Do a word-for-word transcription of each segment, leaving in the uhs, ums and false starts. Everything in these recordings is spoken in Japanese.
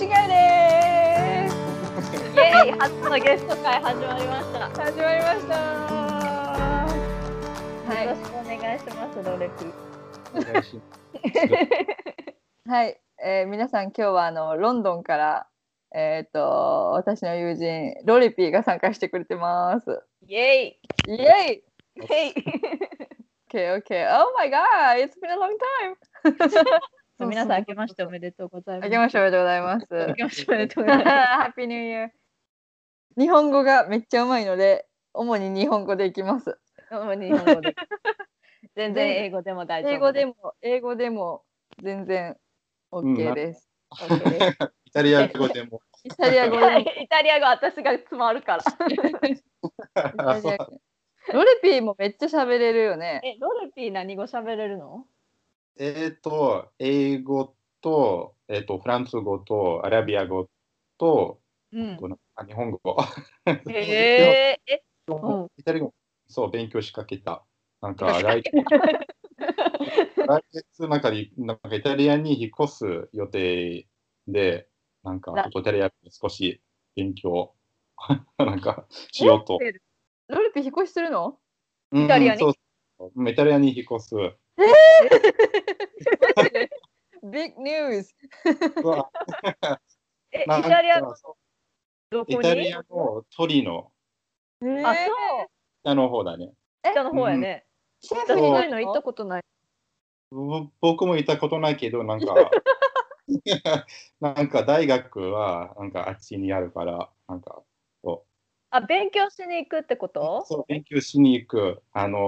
違いですイエーイ、初のゲスト会始まりました。始まりました、はい、よろしくお願いします。ロレクお願いしますはい、えー、皆さん今日はあのロンドンからえー、と私の友人ロリピーが参加してくれてます。イエイイエイイエイOK OK Oh my god It's been a long time 皆さん明けましておめでとうございます。明けましておめでとうございます。明けましておめでとうございますHappy New Year。 日本語がめっちゃうまいので主に日本語でいきます。主に日本語で全然英語でも大丈夫。英語でも英語でも全然 OK です、うん、OK ですイタリア語でもイタリア語でもイタリア語私が詰まるからロレピーもめっちゃ喋れるよね。え、ロレピー何語喋れるの？えっと英語と、えっとフランス語とアラビア語と、うん、日本語えー、え、うん、イタリア語そう勉強しかけた。なんか来月来月なんかになんかイタリアに引っ越す予定でなんかイタリアで少し勉強なんかしようと。ロルピ引っ越しするの？イタリアに。そうそうイタリアに引っ越す。ええー。ビッグニュース。えイタリアのどこに？イタリアのトリノ。えー、あそう。北の方だね。北の方やね。シェフにトリノ行ったことない。僕も行ったことないけどなんか。なんか大学はなんかあっちにあるからなんかそうあ勉強しに行くってこと？そう勉強しに行くあの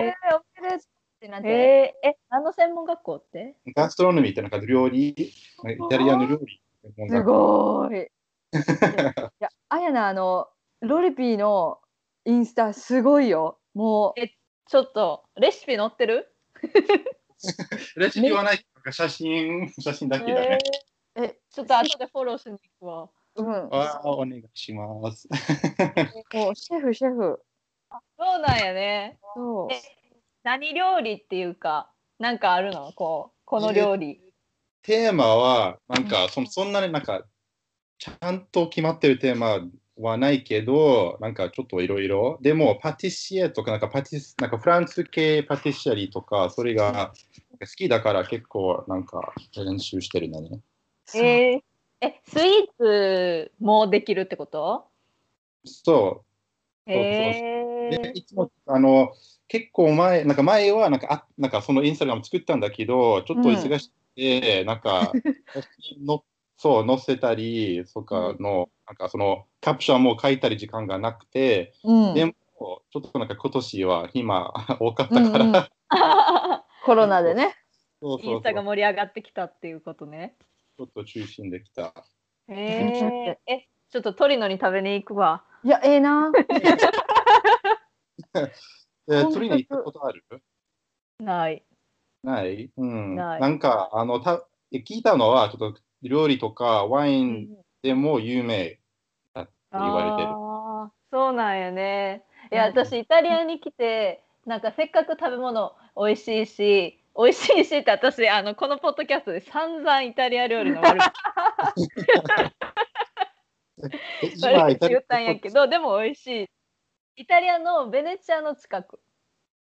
ー、えー、おめでとうなんてえー、え何の専門学校ってガストロノミーってなんか料理イタリアの料理すごいいやあやなあのロリピーのインスタすごいよもうえちょっとレシピ載ってるレシピはないなんか写真写真だけだね、えー、えちょっと後でフォローしに行くわ、うん、あお願いしますおシェフシェフあそうなんやねそう何料理っていうかなんかあるのこうこの料理テーマはなんか そ, そんなになんかちゃんと決まってるテーマはないけどなんかちょっといろいろでもパティシエとかなんかパティスなんかフランス系パティシエリとかそれが好きだから結構なんか練習してるんだね。えー、えスイーツもできるってこと？そう。えー、でいつもあの結構前なんか前はなんかあなんかそのインスタグラム作ったんだけどちょっと忙しくて、うん、なんかのそう載せたりとかの、うん、なんかそのキャプションも書いたり時間がなくて、うん、でもちょっとなんか今年は今多かったから、うん、うん。コロナでねそうそうそうインスタが盛り上がってきたっていうことねちょっと中心できたへえー、えちょっとトリノに食べに行くわいやええー、なー、えー、トリノ行ったことあるないない、うん、ないなんかあのた聞いたのはちょっと料理とかワインでも有名だって言われてる、うん、あそうなんよねいや私イタリアに来てなんかせっかく食べ物おいしいしおいしいしって私あのこのポッドキャストで散々イタリア料理の悪口言ったんやけどでもおいしいイタリアのベネチアの近く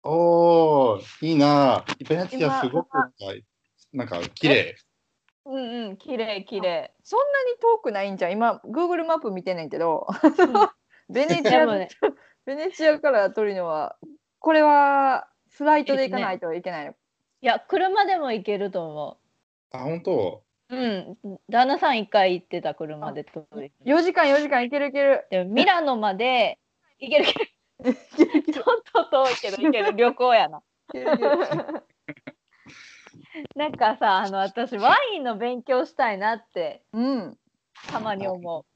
おーいいなベネチアすごくなんか綺麗うんうん綺麗綺麗そんなに遠くないんじゃん今 Google マップ見てないけどベネチアの、ね、ベネチアからトリノはこれはフライトで行かないといけないの、ね、いや車でも行けると思うあ本当うん旦那さんいっかい行ってた車でよじかんよじかん行ける行けるでもミラノまで行ける行けるちょっと遠いけど行ける旅行やななんかさあの私ワインの勉強したいなって、うん、たまに思う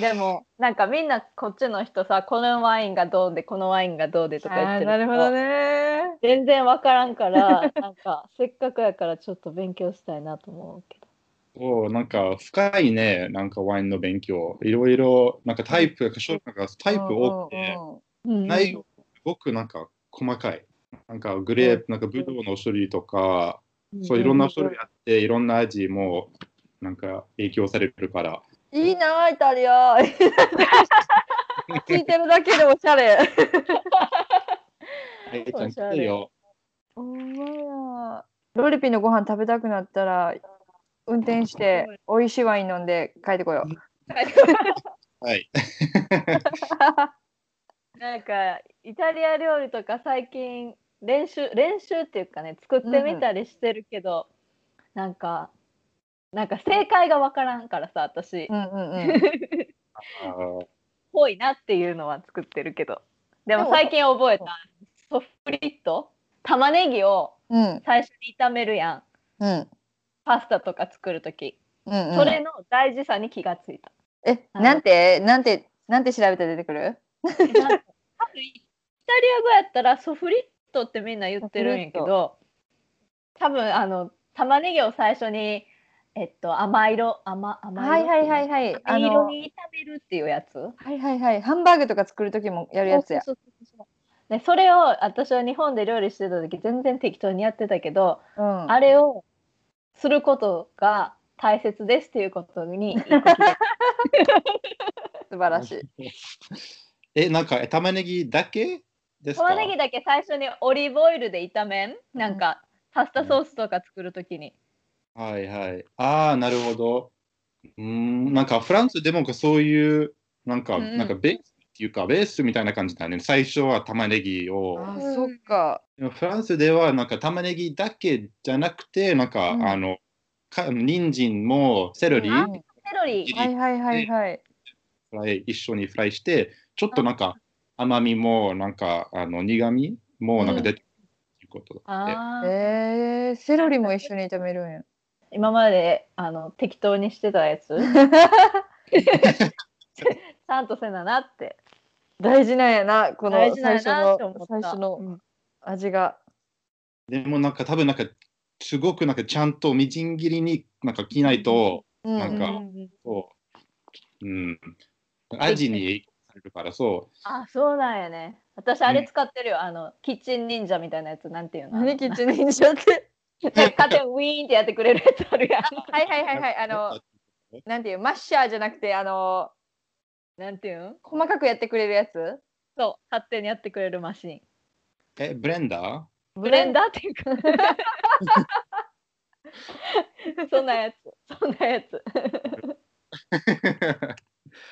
でもなんかみんなこっちの人さこのワインがどうでこのワインがどうでとか言ってるなるほどね全然分からんからなんかせっかくやからちょっと勉強したいなと思うけどおなんか深いねなんかワインの勉強いろいろなんかタイプタイプ多くて内容すごくなんか細かいなんかグレープなんかブドウの種類とかそういろんな種類あっていろんな味もなんか影響されるから。いいなイタリア聞いてるだけでおしゃれおしゃれよ。お前やロリピのご飯食べたくなったら運転して美味しいワイン飲んで帰ってこようはいなんかイタリア料理とか最近練習練習っていうかね作ってみたりしてるけど、うん、なんかなんか正解が分からんからさ私、うんうんうん、多いなっていうのは作ってるけど、でも最近覚えたソフリット、玉ねぎを最初に炒めるやん、うん、パスタとか作るとき、うんうん、それの大事さに気がついた。え、なんてなんてなんて調べたら出てくる多分イタリア語やったらソフリットってみんな言ってるんやけど、多分あの玉ねぎを最初にえっと甘色甘甘色に炒めるっていうやつ、はいはいはい、ハンバーグとか作る時もやるやつや。そうそうそうそうで、それを私は日本で料理してた時全然適当にやってたけど、うん、あれをすることが大切ですっていうことに素晴らしいえ、なんか玉ねぎだけですか？玉ねぎだけ最初にオリーブオイルで炒めん、うん、なんかパスタソースとか作るときに、うん、はいはい、ああなるほど。うん、なんかフランスでもそういうなんか、うん、なんかベースっていうかベースみたいな感じだね。最初は玉ねぎを、あ、そっか。フランスではなんか玉ねぎだけじゃなくてなんか、うん、あのか人参もセロリ、うん、セロリ、はいはいはいはい、フライ一緒にフライしてちょっとなんか甘みもなんかあの苦みもなんか出てくるっていうことだって、うん、えー、セロリも一緒に炒めるんや。今まであの適当にしてたやつちゃんとせななって。大事なんやな、この最初の最初の味が。でもなんか多分なんかすごくなんかちゃんとみじん切りになんか切ないとなんか、うん、味に影響されるから。そう、あ、そうなんやね。私あれ使ってるよ、あのキッチン忍者みたいなやつ。なんていうの、何キッチン忍者って勝手にウィーンってやってくれるやつあるやんはいはいはいはい、あのなんていうマッシャーじゃなくてあのなんていうん細かくやってくれるやつ。そう、勝手にやってくれるマシン。え、ブレンダーブレンダーっていうかそんなやつそんなやつ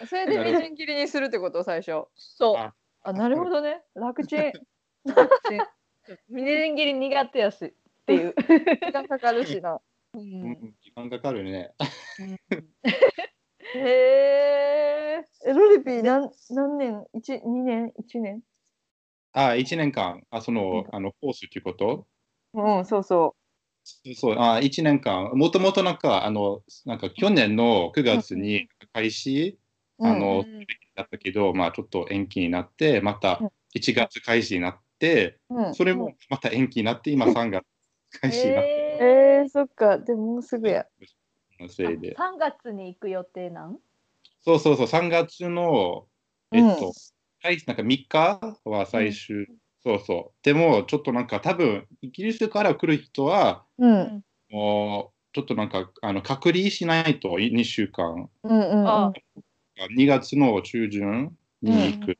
それでみじん切りにするってこと、最初。そう、あ、あ、なるほどね。楽ちん楽ちんみじん切り苦手やしっていう時間かかるしな、うん、時間かかるねへえ。ロリピー 何, 何年 ?いち、にねん ?いち 年ああ、いちねんかん。あ、その、あの、コースっていうこと。うん、そうそう。そう、ああ、いちねんかん。もともとなんか、あの、なんか去年のくがつに開始、うん、あの、うん、だったけど、まあちょっと延期になって、またいちがつ開始になって、うん、それもまた延期になって、今さんがつ開始になって。えー、そっか。でももうすぐや。せいでさんがつに行く予定なん？そうそうそう、さんがつの、えっと、うん、なんかみっかは最終、うん、そうそう。でもちょっとなんか多分イギリスから来る人は、うん、もうちょっとなんかあの隔離しないとにしゅうかん、うんうん、あ、にがつの中旬に行く、うん、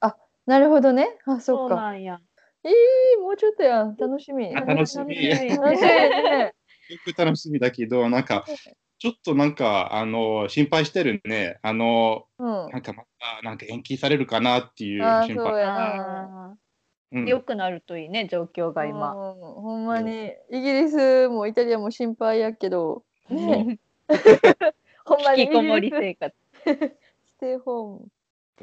あ、なるほどね。あ、そっか、そうなんや。えー、もうちょっとやん。楽しみ楽しみ楽しみねよく楽しみだけど、なんかちょっとなんかあの心配してるね。あの、うん、なんかまたなんか延期されるかなっていう心配。あ、そうやな、うん、よくなるといいね、状況が今。ほんまにイギリスもイタリアも心配やけど、ね、ほんまに引きこもり生活ステイホーム。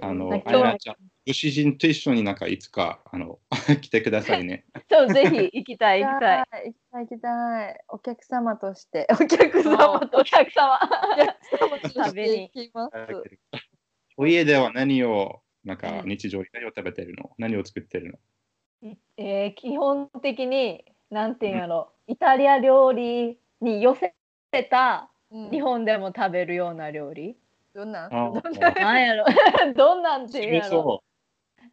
あのアイラちゃん、ご主人と一緒になんかいつかあの来てくださいね。そう、ぜひ行きたい行きたい行きたい行きたい。お客様としてお客様とお客様食べに行きます。お家では何をなんか日常に何を食べてるの？何を作ってるの？えー、基本的になんていうんやろ、うん、イタリア料理に寄せた、うん、日本でも食べるような料理。どんなん？どんなんやろどんなんっていうやろ。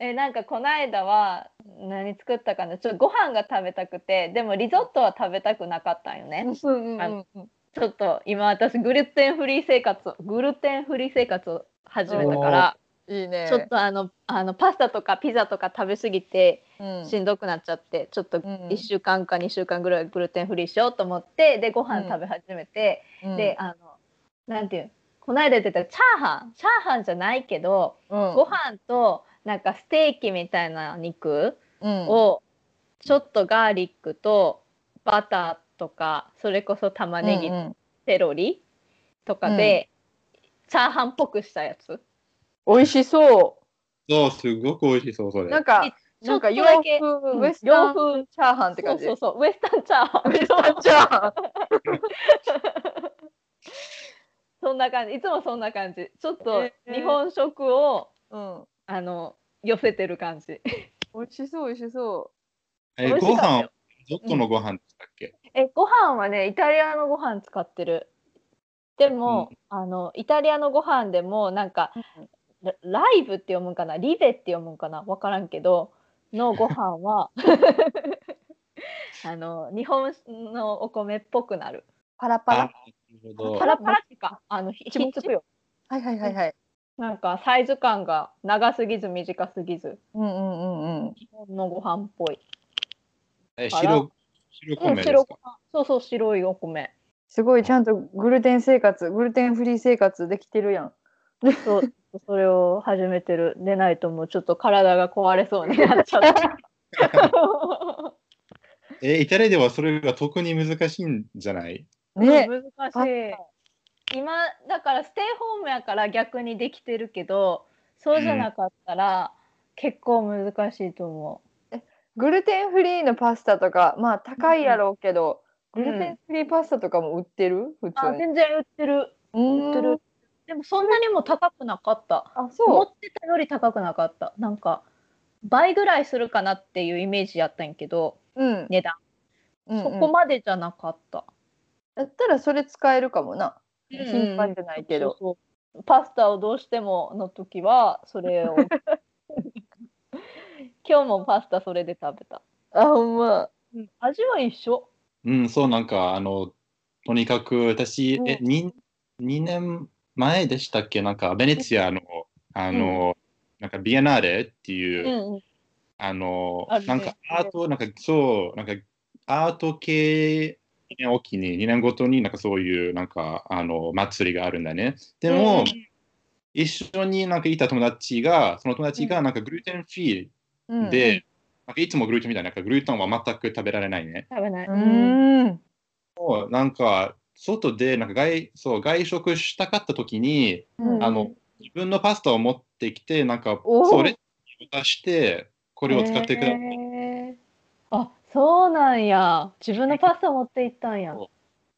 え、なんかこの間は何作ったかな、ちょっとご飯が食べたくて、でもリゾットは食べたくなかったんよね、うんうんうん、ちょっと今私グルテンフリー生活をグルテンフリー生活を始めたからいい、ね、ちょっとあのあのパスタとかピザとか食べ過ぎてしんどくなっちゃって、うん、ちょっといっしゅうかんかにしゅうかんぐらいグルテンフリーしようと思ってでご飯食べ始めて、うん、であのなんていうこの間出てたチャーハンチャーハンじゃないけど、うん、ご飯となんかステーキみたいな肉をちょっとガーリックとバターとかそれこそ玉ねぎ、うんうん、セロリとかで、うん、チャーハンっぽくしたやつ美味しそうそうすごく美味しそうそれなんかなんか洋風ウエスタンチャーハンって感じそうそうそうウエスタンチャーハンウエスタンチャーハンそんな感じいつもそんな感じちょっと日本食を、えーうん、あの寄せてる感じ美味しそう美味しそう、えー、ご飯どこのご飯でしたっけ、うん、えご飯はねイタリアのご飯使ってるでも、うん、あのイタリアのご飯でもなんか、うん、ライブって読むんかなリベって読むんかな分からんけどのご飯はあの日本のお米っぽくなるパラパラパラパラってかあのひっつくよはいはいはいはいなんかサイズ感が長すぎず短すぎずうんうんうんうん日本のご飯っぽいえ 白, 白米ですか、うん、白そうそう白いお米すごいちゃんとグルテン生活グルテンフリー生活できてるやんそうそれを始めてるでないともうちょっと体が壊れそうになっちゃったえイタリアではそれが特に難しいんじゃないね、難しい今だからステイホームやから逆にできてるけどそうじゃなかったら結構難しいと思う、うん、グルテンフリーのパスタとかまあ高いやろうけど、うん、グルテンフリーパスタとかも売ってる、うん、普通にあ全然売ってる売ってるでもそんなにも高くなかったあそう思ってたより高くなかったなんか倍ぐらいするかなっていうイメージやったんやけど、うん、値段、うんうん、そこまでじゃなかっただったらそれ使えるかもな頻繁じゃないけど、うん、そうそうパスタをどうしてもの時はそれを今日もパスタそれで食べたあほんま、うん、味は一緒うんそうなんかあのとにかく私、うん、え 2, にねんまえでしたっけなんかベネツィアのあの、うん、なんかビエナーレっていう、うんうん、あのあなんかアートなんかそうなんかアート系おきににねんごとになんかそういうなんかあの祭りがあるんだねでも、うん、一緒になんかいた友達がその友達がなんかグルテンフリーで、うん、なんかいつもグルテンみたいな、なんかグルテンは全く食べられないね食べないうんもうなんか外でなんか 外, そう外食したかった時に、うん、あの自分のパスタを持ってきてなんかそれ出してこれを使ってください、えー、あそうなんや自分のパスタ持って行ったんや そ,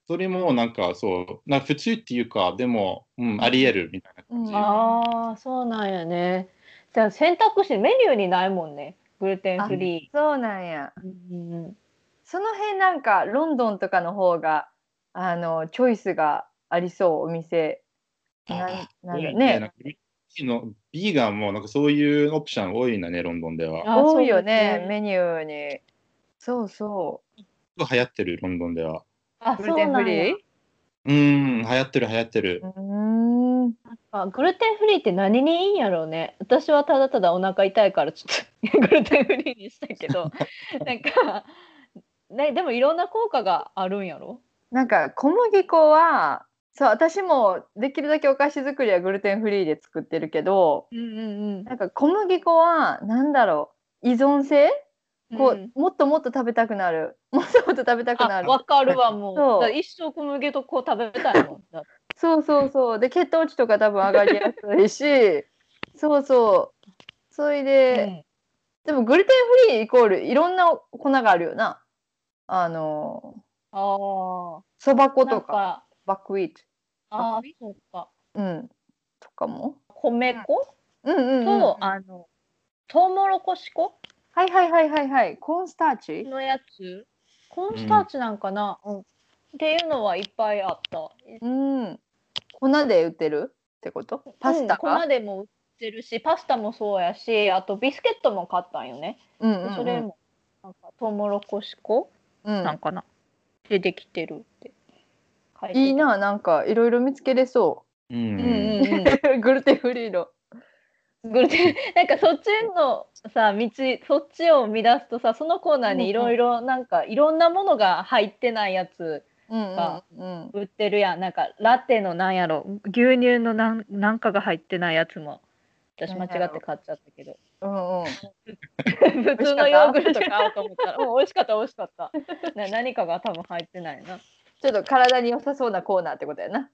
それもなんかそうなんか普通っていうかでも、うん、あり得るみたいな感じ、うん、ああそうなんやねじゃあ選択肢メニューにないもんねグルテンフリーそうなんや、うん、その辺なんかロンドンとかの方があのチョイスがありそうお店なんなんだねのビーガンもなんかそういうオプション多いんだねロンドンでは多いよねメニューにそうそう流行ってるロンドンではあグルテンフリーうん流行ってる流行ってるうんなんかグルテンフリーって何にいいんやろうね私はただただお腹痛いからちょっとグルテンフリーにしたけどなんか、ね、でもいろんな効果があるんやろなんか小麦粉はそう私もできるだけお菓子作りはグルテンフリーで作ってるけど、うんうんうん、なんか小麦粉はなんだろう依存性こうもっともっと食べたくなるもっともっと食べたくなるわかるわもう一生小麦とこう食べたいもんだそうそうそうで血糖値とか多分上がりやすいしそうそうそれで、うん、でもグルテンフリーイコールいろんな粉があるよなあのそば粉と か, かバックウィートああそうかうんとかも米粉、うんうんうん、とあのトウモロコシ粉はいはいはいはいはいコーンスターチのやつコーンスターチなんかな、うんうん、っていうのはいっぱいあったうん粉で売ってるってことパスタが、うん、粉でも売ってるしパスタもそうやしあとビスケットも買ったんよね、うんうんうん、それもなんかトウモロコシ粉、うん、なんかな出てきてるってはい、いいな、なんかいろいろ見つけれそう、うんうんうん、グルテンフリーのグルテンなんかそっちのさ道、そっちを見出すとさ、そのコーナーにいろいろなんかいろんなものが入ってないやつが売ってるやん、うんうんうん、なんかラテのなんやろ、牛乳のな ん, なんかが入ってないやつも私間違って買っちゃったけど、うんうん、普通のヨーグルト買おうと思ったら美味しかった美味しかったな、何かが多分入ってないな。ちょっと体に良さそうなコーナーってことやな。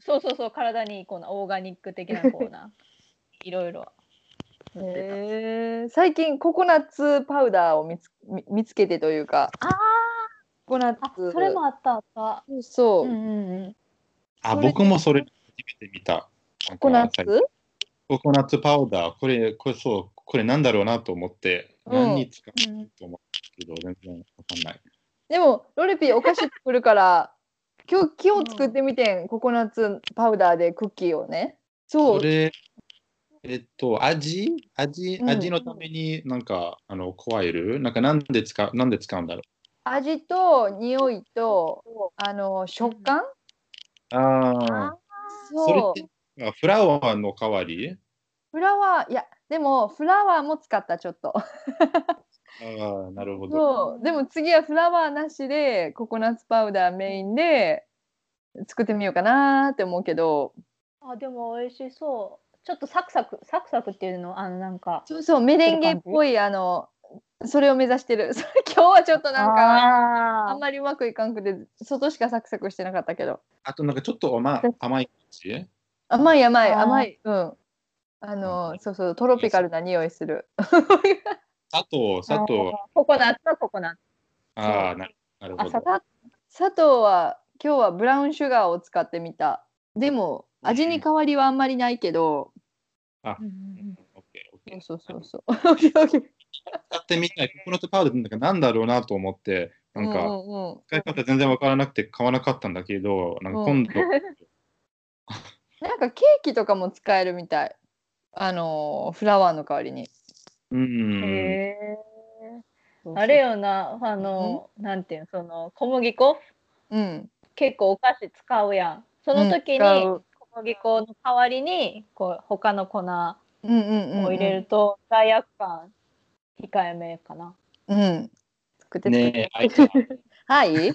そうそうそう、体にいいコーナー、オーガニック的なコーナーいろいろ。へえ、最近ココナッツパウダーを見 つ, 見つけてというか、ああココナッツ、あそれもあったあった、そう、うんうんうん、あ僕もそれ初めて見た。ココナッツココナッツパウダー、これこれそう、これなんだろうなと思って、うん、何に使うと思うけど、うん、全然わかんない。でもロレピーお菓子作るから今日今日作ってみてん、うん、ココナッツパウダーでクッキーをね。そう。それえっと味味味のためになんか、うん、あの加える、なんかなんで使うなんで使うんだろう。味と匂いとあの食感。うん、ああ。そう。それってフラワーの代わり？フラワー、いやでもフラワーも使った、ちょっとあ、なるほど。そうでも次はフラワーなしでココナッツパウダーメインで作ってみようかなって思うけど、あでも美味しそう。ちょっとサクサクサクサクっていうの、あのなんかそうそうメレンゲっぽい、あのそれを目指してる今日はちょっとなんか あ, あんまりうまくいかんくて外しかサクサクしてなかったけど、あとなんかちょっと甘い感じ、甘い甘い甘い、うん、あのそうそうトロピカルな匂いする砂糖砂糖ココナッツはココナッツ、ああなるほど。あ砂糖は今日はブラウンシュガーを使ってみた。でも味に変わりはあんまりないけど、うん、あオッケーオッケー、そうそうそうオッケーオッケー。使ってみたいココナッツパウダーなんかなんだろうなと思って、なんか、うんうんうん、使い方全然わからなくて買わなかったんだけど、なんか今度、うんなんかケーキとかも使えるみたい、あのー、フラワーの代わりに。うん、へー、あれよな、あのー、なんていうの、その小麦粉、うん、結構お菓子使うやん。その時に小麦粉の代わりにこう他の粉を入れると罪悪感控えめかな。うん。作ってねえ、はい。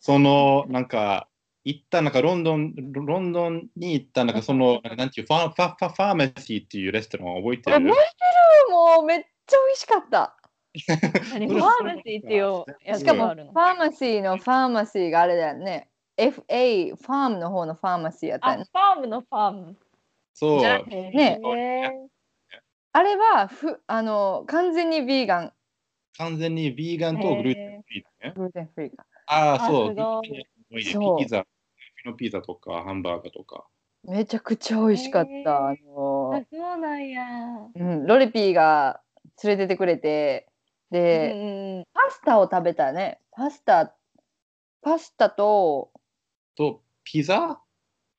そのなんか。行ったなんかロンドンロンドンに行ったなんかそのなんていうファファファファーマシーっていうレストラン覚えてる？覚えてる、もうめっちゃ美味しかった。何ファーマシーっていうやつもあるの。しかもファーマシーのファーマシーがあれだよね。F A ファームの方のファーマシーやったよね。あ、ファームのファーム。そう。ね。あれはふあの完全にヴィーガン。完全にヴィーガンとグルテンフリーだね。グルテンフリーか。ああそう。ピザ、のピザとかハンバーガーとかめちゃくちゃ美味しかった、えー、あのー、そうなんや、うん、ロレピーが連れててくれてで、うん、パスタを食べたね。パスタパスタととピザ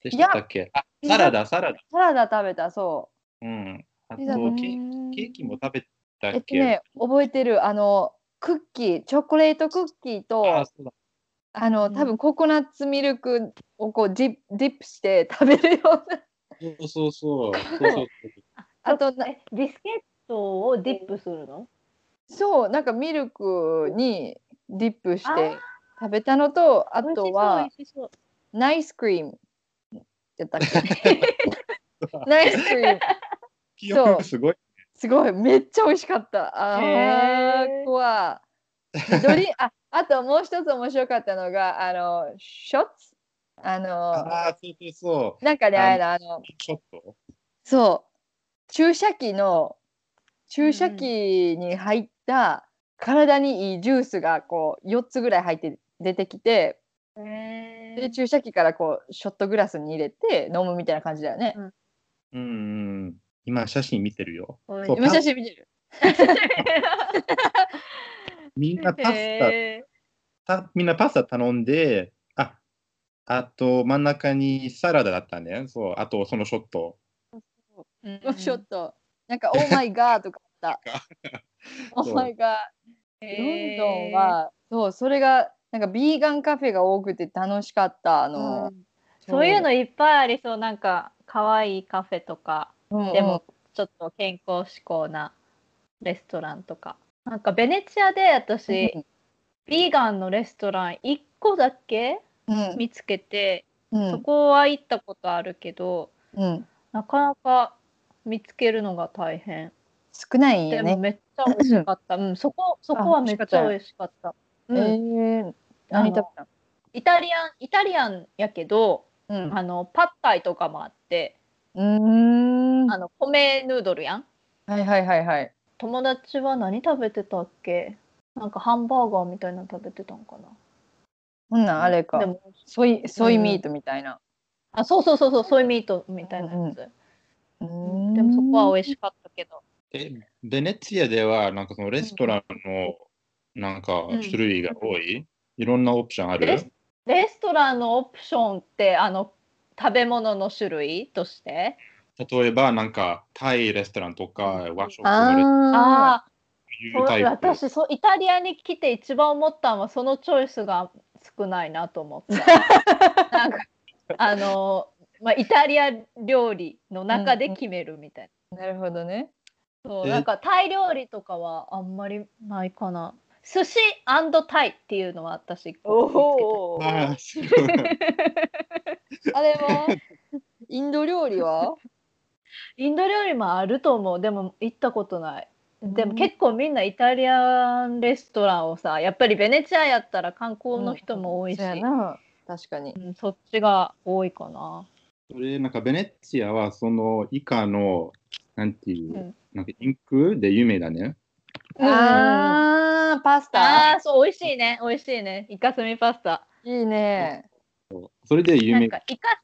でしたっけ。あサラダサラダサラダ食べた。そう、うん、あとケーキも食べたっけ、えっとね、覚えてる。あのクッキー、チョコレートクッキーと、あそうだ、あの多分ココナッツミルクをこうディップして食べるような。そうそうそう。あとねビスケットをディップするの？そう、なんかミルクにディップして食べたのと、あとはナイスクリームやったっけ？ナイスクリーム。記憶すごい。すごい、めっちゃ美味しかった。あーこわ。ドリああともう一つ面白かったのがあのショッツ、あのあそうそうなんかねあのあのショット、そう注射器の注射器に入った体にいいジュースがこうよっつぐらい入って出てきて、うん、で注射器からこうショットグラスに入れて飲むみたいな感じだよね。うん、うんうん、今写真見てるよ。今写真見てる。みんなパスタ、えー、みんなパスタ頼んで、あ、あと真ん中にサラダだったね。そう、あとそのショット、うんうん、ショット、なんかオーマイガーとかあった。オーマイガー。ロンドンはそう、それがなんかビーガンカフェが多くて楽しかった、あの、うん、そういうのいっぱいありそう。なんか可愛いカフェとか、うんうん、でもちょっと健康志向なレストランとか。なんかベネチアで私、うん、ビーガンのレストランいっこだけ、うん、見つけて、うん、そこは行ったことあるけど、うん、なかなか見つけるのが大変。少ないよね。でもめっちゃ美味しかった、うん、そこ、そこはめっちゃ美味しかった、うん、えー、何食べたの？イタリアン、イタリアンやけど、うん、あのパッタイとかもあって、うーん、あの米ヌードルやん。はいはいはいはい。友達は何食べてたっけ？なんかハンバーガーみたいなの食べてたんかな。そんなんあれか、でもソイ、ソイミートみたいな、うん、あ、そうそうそうそう、ソイミートみたいなやつ、うんうん、でもそこは美味しかったけど。え、ベネツィアではなんかそのレストランのなんか種類が多い、うん、いろんなオプションある？レス、レストランのオプションって、あの食べ物の種類として例えばなんかタイレストランとか和食のレストラン、ああ、私そイタリアに来て一番思ったのはそのチョイスが少ないなと思ったなんかあの、まあ、イタリア料理の中で決めるみたいな、うんうん、なるほどね。そう、なんかタイ料理とかはあんまりないかな。寿司&タイっていうのは私一個見つけた。あれはインド料理はインド料理もあると思う。でも行ったことない。でも結構みんなイタリアンレストランをさ、やっぱりベネチアやったら観光の人も多いし、うん、な、確かに、うん、そっちが多いかな。それなんかベネチアはその以下のなんていう、うん、なんかインクで有名だね。ああ、パスタ。ああ、そう、美味しいね、美味しいね。イカスミパスタ。いいね。それで有名。なんかイカ、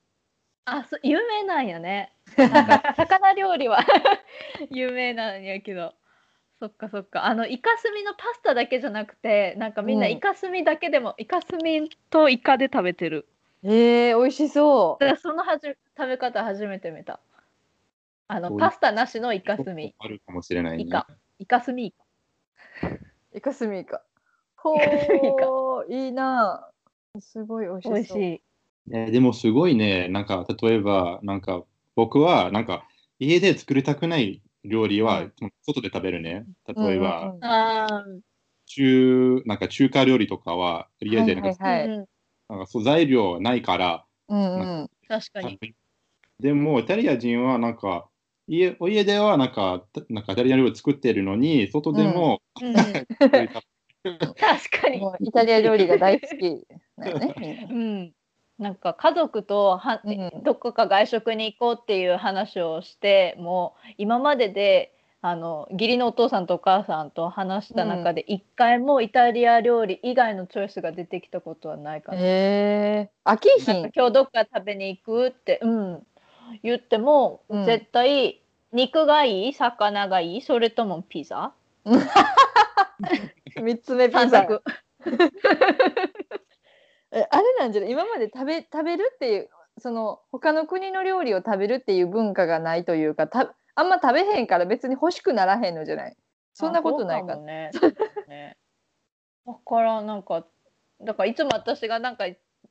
あ、そう、有名なんよね。なんか魚料理は有名なんやけど。そっかそっか。あのイカスミのパスタだけじゃなくて、なんかみんなイカスミだけでも、うん、イカスミとイカで食べてる。えー、美味しそう。だからそのはじ食べ方初めて見た。あのパスタなしのイカスミ。あるかもしれないね。イカ、イカスミイカ。イカスミイカ。ほー、いいな。すごい美味しそう。美味しい。えー、でもすごいね。なんか例えばなんか僕はなんか家で作りたくない料理は、うん、外で食べるね。例えば、うんうん、中なんか中華料理とかは家でなんか、はいはいはい、なんか素材料ないから。うんうん、確かに。でもイタリア人はなんか。家お家ではなんかなんかイタリア料理作ってるのに外でも、うんうん、確かにイタリア料理が大好きだよね、うん、なんか家族とは、うん、どこか外食に行こうっていう話をしても今までであの義理のお父さんとお母さんと話した中で一回もイタリア料理以外のチョイスが出てきたことはないかな。へー、飽きひん。今日どっか食べに行くって、うん言っても、うん、絶対肉がいい魚がいいそれともピザみっつめピザ択え、あれなんじゃない今まで食べ、食べるっていうその他の国の料理を食べるっていう文化がないというかたあんま食べへんから別に欲しくならへんのじゃない。そんなことないかもね。だからなんかだからいつも私がなんか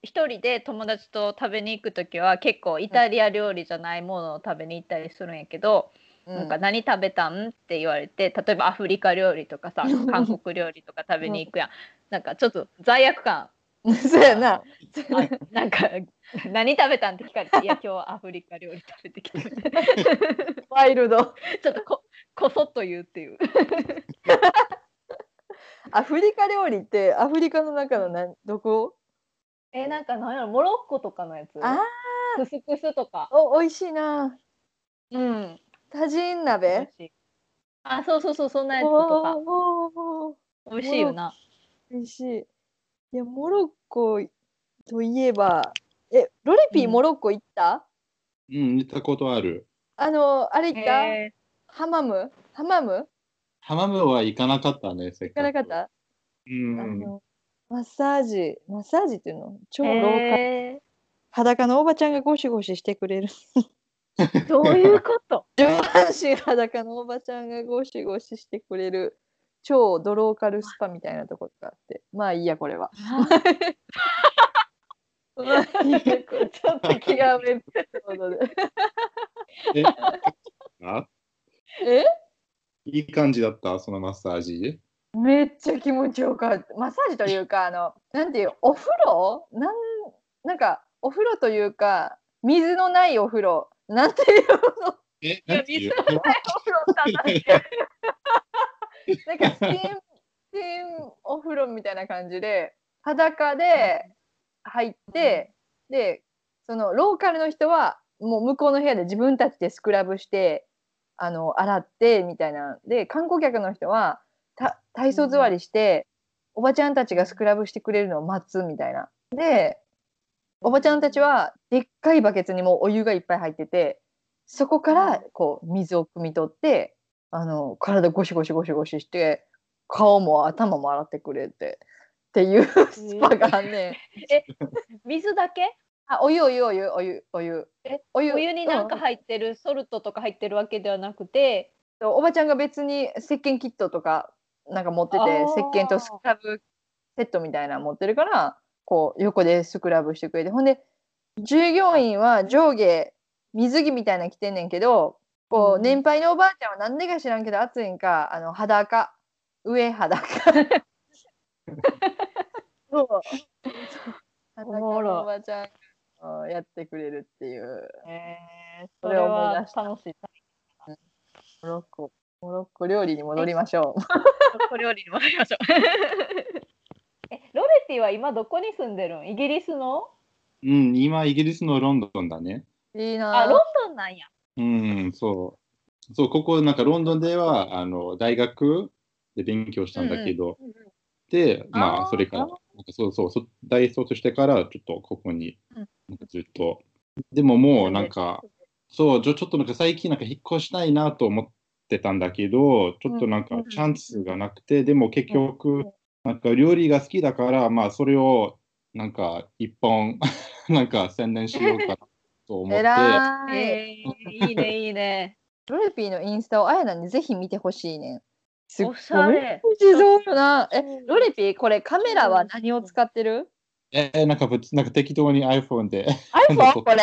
一人で友達と食べに行くときは結構イタリア料理じゃないものを食べに行ったりするんやけど、うん、なんか何食べたんって言われて例えばアフリカ料理とかさ韓国料理とか食べに行くやん、うん、なんかちょっと罪悪感そうやななんか何食べたんって聞かれていや今日はアフリカ料理食べてきたワイルドちょっと こ, こそっと言うっていうアフリカ料理ってアフリカの中の何どこえ、なんか何やろモロッコとかのやつあクスクスとかおいしいな。うんタジン鍋あそうそうそうそんなやつとかおいしいよな。おいしい。いやモロッコといえばえロレピーモロッコ行った、うん、うん行ったことある。あのあれ行ったハマムハマムハマムは行かなかったね。せっかく行かなかったうんマッサージ、マッサージっていうの超老化、えー、裸のおばちゃんがゴシゴシしてくれるどういうこと上半身裸のおばちゃんがゴシゴシしてくれる超ドローカルスパみたいなところがあって、まあいいやこれはちょっと気がめっちゃってことでえあえいい感じだった、そのマッサージめっちゃ気持ちよかった。マッサージというかあのなんていうお風呂なん、なんかお風呂というか水のないお風呂なんていうのえなんていう水のないお風呂だなんてなんかスチーム、スチームお風呂みたいな感じで裸で入って、うん、でそのローカルの人はもう向こうの部屋で自分たちでスクラブしてあの洗ってみたいなで、観光客の人はた体操座りして、うん、おばちゃんたちがスクラブしてくれるのを待つみたいなで、おばちゃんたちはでっかいバケツにもうお湯がいっぱい入ってて、そこからこう水を汲み取ってあの体ゴシゴシゴシゴシして顔も頭も洗ってくれてっていうスパがね、えー、え水だけあお湯お湯お湯お湯お湯えお湯お湯になんか入ってる、うん、ソルトとか入ってるわけではなくて、おばちゃんが別に石鹸キットとかなんか持ってて石鹸とスクラブセットみたいなの持ってるからこう横でスクラブしてくれて、ほんで従業員は上下水着みたいなの着てんねんけど、こう年配のおばあちゃんはなんでか知らんけど暑いんかあの裸上裸そう裸のおばあちゃんやってくれるっていう、それを思い出した。楽しいモロッコモロッコ料理に戻りましょうモロッコ料理に戻りましょうえロレティは今どこに住んでるん？イギリスの？うん今イギリスのロンドンだね。いいなあ、ロンドンなんや。うん、そうそう、ここなんかロンドンではあの大学で勉強したんだけど、うんうんうん、でまあそれからそうそうそう大卒してからちょっとここに、うん、ずっとでももうなんか、うん、そうちょっとなんか最近なんか引っ越したいなと思ってたんだけどちょっとなんかチャンスがなくて、うん、でも結局なんか料理が好きだからまあそれをなんか一本なんか専念しようかなと思って。えらーい、えー、いいねいいねロレピーのインスタをあやなにぜひ見てほしいねん。すっごいおしゃれそうな。えロレピーこれカメラは何を使ってる？えー、なんかなんか適当に iPhone で iPhone これ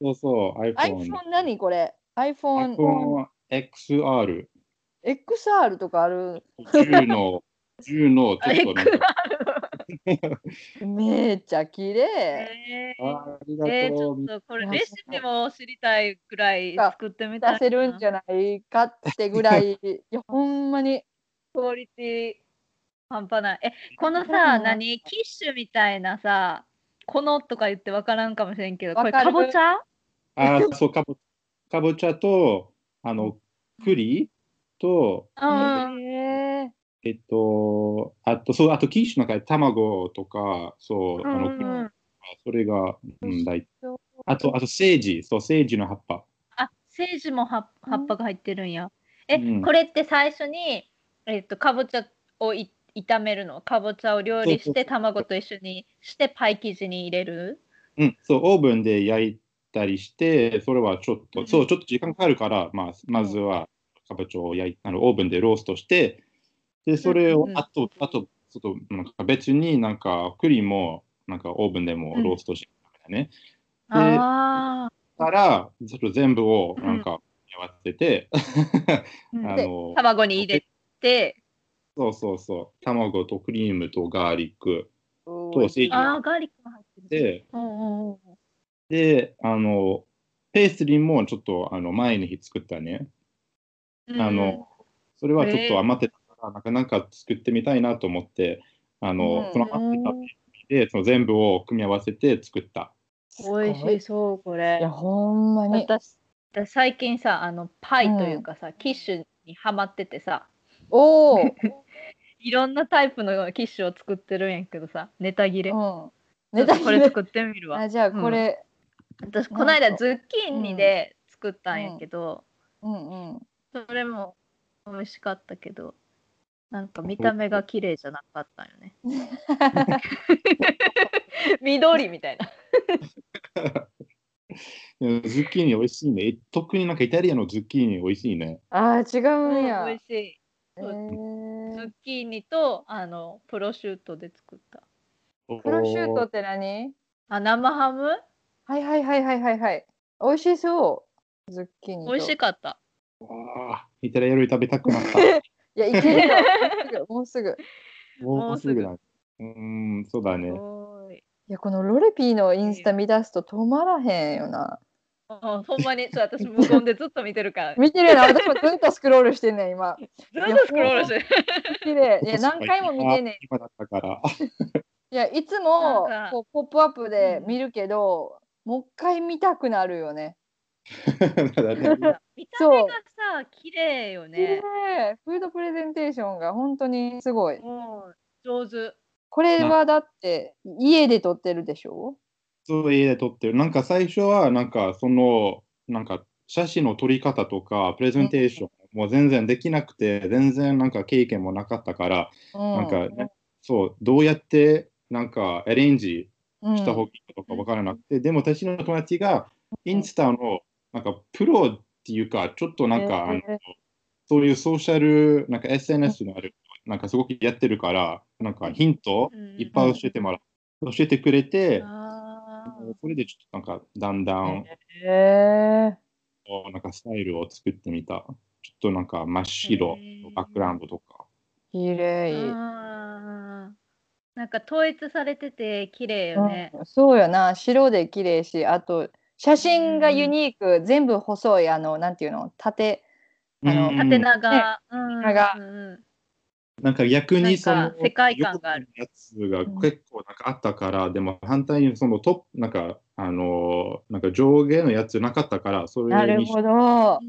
そうそう iPhone iPhone 何これ iPhone, iPhone エックスアール エックスアール とかあるじゅうのじゅうのちょっとなんかめっちゃ綺麗、えー、ありがとう、えー、ちょっとこれレシピも知りたいくらい作ってみたいな。出せるんじゃないかってぐらい、 いやほんまにクオリティ半端ない。えこのさ、うん、何キッシュみたいなさこのとか言って分からんかもしれんけどこれかぼちゃあそうかぼ、かぼちゃとあの栗と、うんえーえっと、あと、そう、あと、キッシュの中で卵とか、そう、あの、うん、それが、うん、大体。あと、あと、セージ、そう、セージの葉っぱ。あ、セージも葉っぱが入ってるんや。え、うん、これって最初に、えっと、かぼちゃをい炒めるの？かぼちゃを料理して、卵と一緒にして、パイ生地に入れる？うん、そう、オーブンで焼いたりして、それはちょっと、うん、そう、ちょっと時間かかるから、まあ、まずは、かぼちゃを焼いあのオーブンでローストして、でそれをあと、うんうん、あとちょっとなんか別になんか栗もなんかオーブンでもローストしてるね、うん、であからちょっと全部をなんか割ってて、うん、あの卵に入れてそうそうそう卵とクリームとガーリックとセージあーガーリックも入ってる、うんうん、であのペーストリーもちょっとあの前の日作ったね、うん、あのそれはちょっと余ってた、えーなかなか作ってみたいなと思ってあの、うん、そのでその全部を組み合わせて作った。おいしそうこれ。いやほんまに私最近さあのパイというかさ、うん、キッシュにハマっててさおいろんなタイプのキッシュを作ってるんやけどさネタ切れ、うん、ネタ切れこれ作ってみるわあじゃあこれ、うん、私この間ズッキーニで作ったんやけど、うんうんうん、それも美味しかったけどなんか見た目が綺麗じゃなかったよね緑みたいなズッキーニ美味しいね。特になんかイタリアのズッキーニ美味しいね。あー違うんや、うん、美味しい、えー、ヌッキーニとあのプロシュートで作った。プロシュートって何？あ、生ハム？はいはいはいはいはいはい。美味しそう。ズッキーニと。美味しかった。あ、イタリア料理食べたくなった。いや、いけるよ。もうすぐもうすぐだ。うん、そうだね。いや、このロレピーのインスタ見出すと止まらへんよな。うん、ほんまにちょっと私無言でずっと見てるから見てるな。私もずっとスクロールしてんねん今。ずっとスクロールしてる。綺麗。いや、何回も見てんねん今だったから。いや、いつもこうポップアップで見るけど、うん、もう一回見たくなるよね。見た目がさ綺麗よね。フードプレゼンテーションが本当にすごい、うん、上手。これはだって家で撮ってるでしょ？そう、家で撮ってる。なんか最初はなんかそのなんか写真の撮り方とかプレゼンテーションも全然できなくて、全然なんか経験もなかったから、うん、なんか、ね、そうどうやってなんかアレンジした方がいいとか分からなくて、うん、でも私の友達がインスタのなんかプロっていうかちょっとなんか、えー、そういうソーシャルなんか エスエヌエス のあるなんかすごくやってるから、なんかヒントいっぱい教えてもらう、うん、教えてくれて、それでちょっとなんかだんだん、えー、なんかスタイルを作ってみた。ちょっとなんか真っ白のバックグラウンドとか綺麗、えー、なんか統一されてて綺麗よね、うん、そうよな。白で綺麗し、あと写真がユニーク、うん、全部細い、あのなんていうの、縦あの、うん、縦長、うん、長、うん、なんか逆にその世界観があるやつが結構なんかあったから、うん、でも反対にそのトップなんかあのなんか上下のやつなかったから、それになるほど、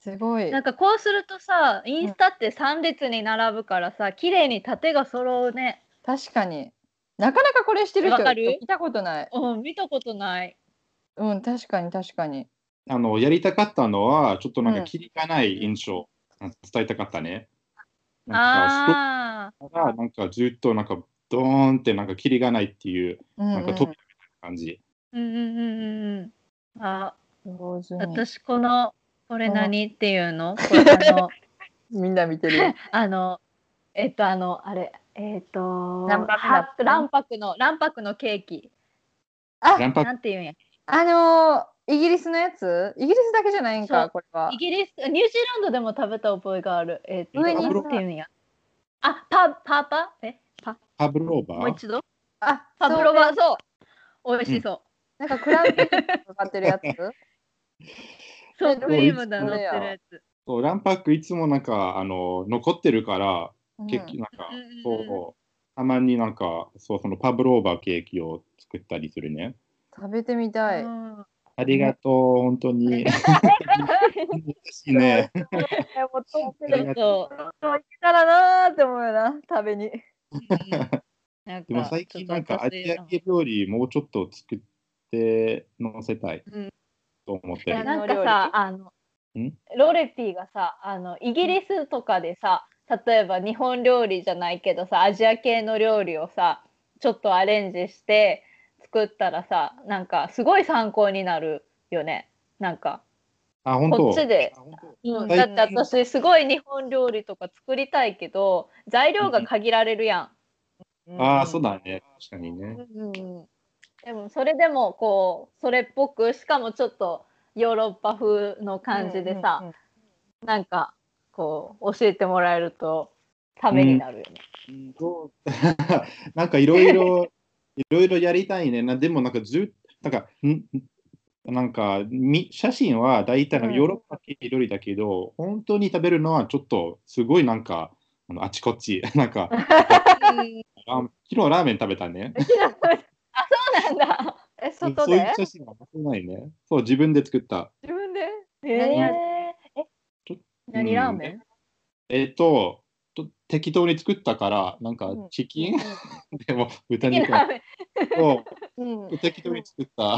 すごい。なんかこうするとさ、インスタってさん列に並ぶからさ、綺麗に縦が揃うね。確かになかなかこれしてる人見たことない。うん、見たことない。うん、確かに確かに。あのやりたかったのはちょっとなんかキリがない印象、うん、伝えたかったね。なんかああ、なんかずっとなんかドーンってなんかキリがないっていう、うんうん、なんか飛び出た感じ。うんうんうんうん。あ、上手に。私このこれ何っていうの？これあのみんな見てる。あのえっとあのあれえっと卵白の卵白のケーキ。あ、なんていうんや。あのー、イギリスのやつ、イギリスだけじゃないんか、これは。イギリス、ニュージーランドでも食べた覚えがある。えー、と上に行ってるんや。あ、パ、パパえパパブローバー。もう一度。あ、パブローバー、そう。美味しそう。うん、なんかクランクがかってるやつ。そう、クリームだ乗ってるやつ。そう、ランパックいつもなんか、あの、残ってるから、うん、結局なんか、うんうんうん、そう、たまになんか、そう、そのパブローバーケーキを作ったりするね。食べてみたい。うん、ありがとう、本当に。いいね。もう遠くでそう行ったらなーって思うよな、食べに。でも最近なんかアジア系料理もうちょっと作って載せたいと思ってる。うん、なんかさ、あのロレピーがさ、あのイギリスとかでさ、例えば日本料理じゃないけどさ、アジア系の料理をさ、ちょっとアレンジして。作ったらさ、なんかすごい参考になるよね。なんかあ、本当こっちで、うん、だって私すごい日本料理とか作りたいけど材料が限られるやん、うん、ああ、そうだね、確かにね、うん、でもそれでもこうそれっぽく、しかもちょっとヨーロッパ風の感じでさ、うんうんうん、なんかこう教えてもらえるとためになるよね、うん、そう。なんかいろいろいろいろやりたいね。なでもなんかずなんかなんか写真は大体のヨーロッパ系料理だけど、うん、本当に食べるのはちょっとすごいなんか あのあちこちなんか昨日ラーメン食べたね。あ、そうなんだ。え、外でそういう写真は出せないね。そう、自分で作った。自分で、えー、え、何ラーメン、うん、えっと適当に作ったからなんかチキン、うん、でも豚肉を適当に作った。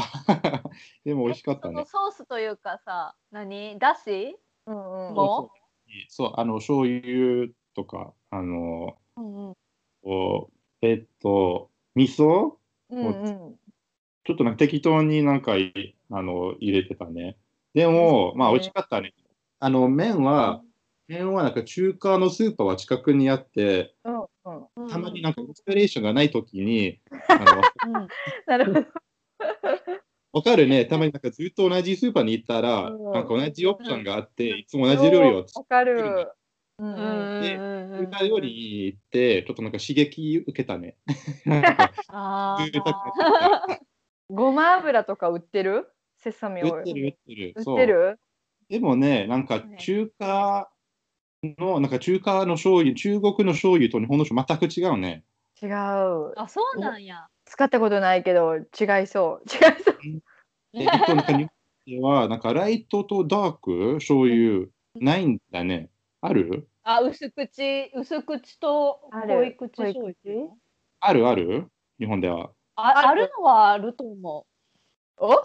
でも美味しかったね。ソースというかさ、何だし、うんうん、もそう、そう、あの醤油とかあの、うんうん、おえっと味噌、うんうん、ちょっとなんか適当になんかあの入れてたね。でも、うん、まあ美味しかったね。あの麺は、うん、慶応はなんか中華のスーパーは近くにあって、うんうん、たまになんかインスピレーションがないときに、うんうん、なるほどわかるね。たまになんかずっと同じスーパーに行ったら、うん、なんか同じオプションがあって、うん、いつも同じ料理を作ってる。わかる。うん、で、中華料理行ってちょっとなんか刺激受けたね。ああ。ごま油とか売ってる？セサミオイル。売ってる売ってる。売ってる？でもね、なんか中華のなんか中華の醤油、中国の醤油と日本の醤油全く違うね。違う。あ、そうなんや。使ったことないけど違いそう。違いそう。えっとなんか日本はなんかライトとダーク醤油ないんだね。ある？あ、薄口薄口と濃い口醤油。あるある？日本では。あ、あるのはあると思う。お？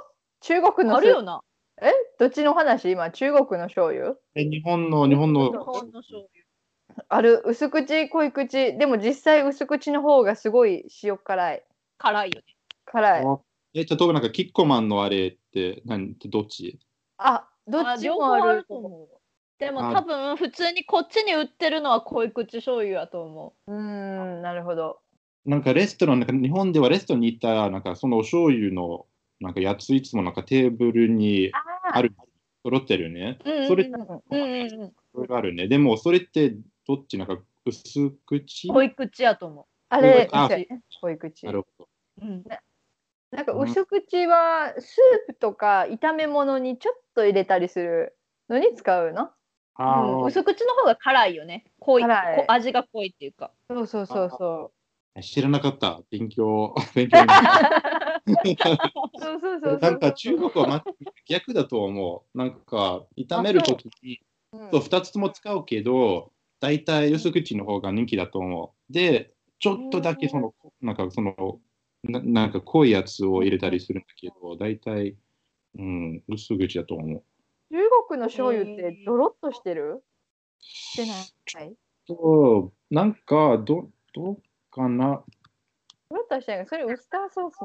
中国のあるよな。え？どっちの話？今中国の醤油？え、日本の日本の。日本の醤油。ある、薄口濃い口。でも実際薄口の方がすごい塩辛い。辛いよね。辛い。え、例えばなんかキッコマンのあれって何？どっち？あ、どっちもあると思う。でも多分普通にこっちに売ってるのは濃い口醤油だと思う。うーん、なるほど。なんかレストラン、なんか日本ではレストランに行ったらなんかそのお醤油のなんかやついつもなんかテーブルにある揃ってるね。それあるね。でもそれってどっちなんか薄口？濃い口やと思う。あれ、あ、濃い口。なるほど。うん。なんか薄口はスープとか炒め物にちょっと入れたりするのに使うの？あうん、薄口の方が辛いよね。濃い、味が濃いっていうか。そうそうそうそう。知らなかった。勉強勉強になった。そうそうそう。なんか中国は逆だと思う。なんか炒めるときに、そうふたつとも使うけど、だいたい薄口の方が人気だと思う。で、ちょっとだけそのなんかその な, なんか濃いやつを入れたりするんだけど、だいたいうん薄口だと思う。中国の醤油ってドロッとしてる？してない？そう、なんかどどうかな。ドロッとしてない。それウスターソース。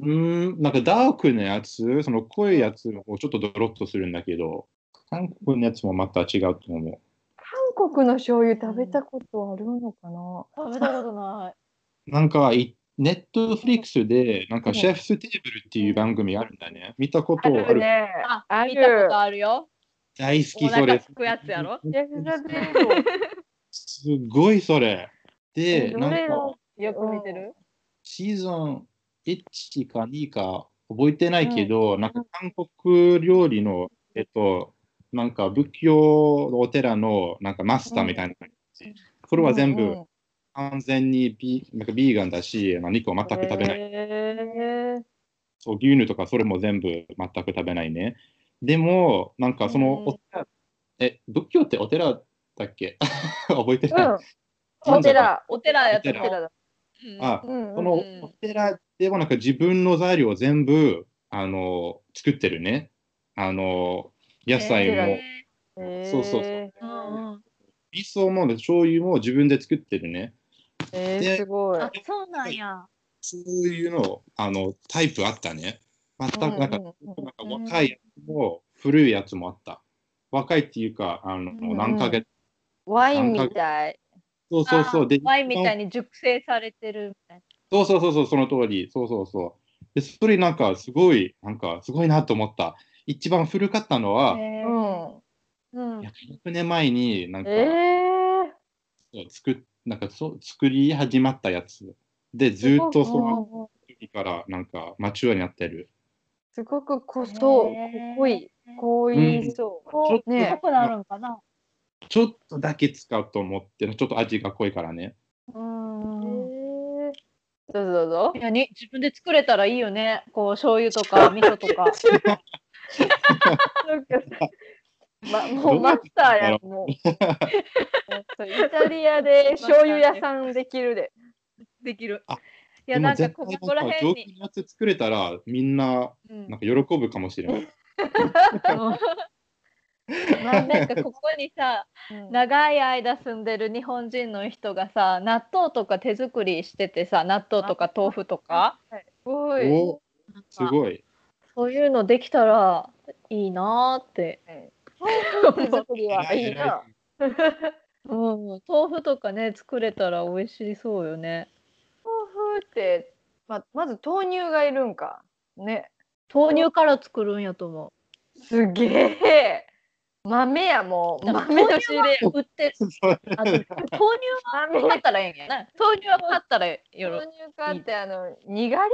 うーん、なんかダークなやつ、その濃いやつの方ちょっとドロッとするんだけど、韓国のやつもまた違うと思う。韓国の醤油食べたことあるのかな？食べたことない。なんかいネットフリックスでなんかシェフステーブルっていう番組あるんだね。見たことある？あるね。あ、ある。見たことあるよ。大好きそれ。お腹すくやつやろ？すごいそれ。で、なんかよく見てる？シーズンいちかにか覚えてないけど、うん、なんか韓国料理のえっとなんか仏教のお寺のなんかマスターみたいな感じ。うん、それは全部。うんうん、完全にビ ー, なんかビーガンだし、まあ、肉を全く食べない、えー、そう牛乳とかそれも全部全く食べないね。でもなんかそのお寺、えー、え仏教ってお寺だっけ覚えてない、うん、お寺お寺やったら、あ、うんうん、そのお寺ではなんか自分の材料を全部あの作ってるね。あの野菜も、えーえー、そうそうそう、うんうん、味噌も醤油も自分で作ってるね。えー、すごい。あ、そうなんや。そういうの、あのタイプあったね。全くなんか、若いやつも古いやつもあった。若いっていうか、あの、うん、何ヶ月。ワインみたい。そうそうそう。で、ワインみたいに熟成されてるみたいな。そうそうそうそう、その通り。そうそうそう。で、それなんかすごい、なんかすごいなと思った。一番古かったのは、えー、うん、ひゃくねんまえになんか、えー、作っなんかそ作り始まったやつでずっとその時からなんかマチュアになってる。すごく濃そう、濃い濃いそう、濃くなるんかな。ちょっとだけ使うと思ってちょっと味が濃いからね。うーん、どうぞどうぞ。いやに自分で作れたらいいよね。こう醤油とか味噌とか。ま、もうマスターやん、もう。イタリアで醤油屋さんできるで。できる。いや、なんかここら辺に。上手に作れたら、みんな、なんか喜ぶかもしれない。まあ、なんかここにさ、長い間住んでる日本人の人がさ、納豆とか手作りしててさ、納豆とか豆腐とか。すごい。すごい。そういうのできたらいいなって。手作りはいいな。うん、豆腐とかね、作れたら美味しそうよね。豆腐って、ま、まず豆乳がいるんか。ね。豆乳から作るんやと思すげえ。豆やもう。う。だから豆豆の乳仕入はれや。売って、あ豆乳豆は買ったらええんやな。豆乳は買ったらよ豆ろ。乳かってあの、にがり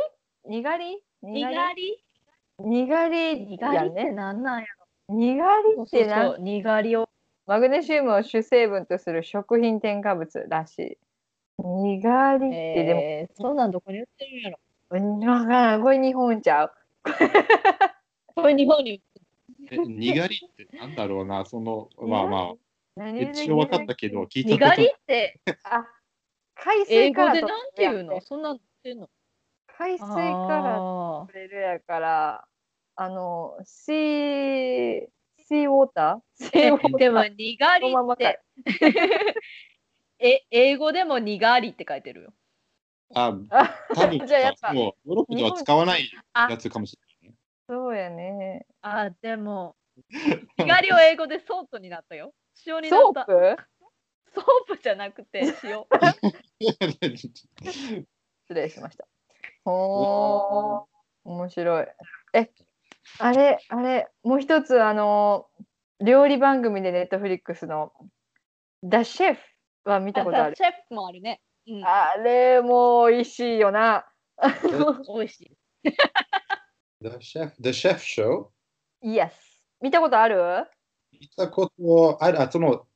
にがりににががりりにがりにがやりってね。なんなんやにがりろ。っそうてなそう、にがりを。マグネシウムを主成分とする食品添加物らしい。にがりってでも、えー、そんなんどこに売ってるんやろ。うん、わからん。これ日本ちゃう。これ日本に売ってる。え、にがりってなんだろうな、その、まあまあ、何で一応分かったけど、聞いたにこがとりない。ってあ、海英水か語らで取なんてれるいうやの、ね。そんなん売ってんの。海水からあ取れるやから、あの、シー、シーウォーターシーーウォーえ、タでも、ーにがのりままっかいて、え、英語でもにがりって書いてるよ。あ、あ、多分じゃあやっぱ、もう、ヨーロッパでは使わないあ、やつかもしれないね。そうやね。あ、でも、にがりを英語でソープになったよ。塩になっソーた。プソープじゃなくて塩。失礼しました。ほー、面白い。え、あれ、あれ、もう一つ、あの、料理番組でネットフリックスの、ダシェフは見たあ、ことあだる。シェフもあるね。うん、あれも美味しいよな。美味しい。The Chef, The Chef Show? イエス。見たことある見たことある、あ、その、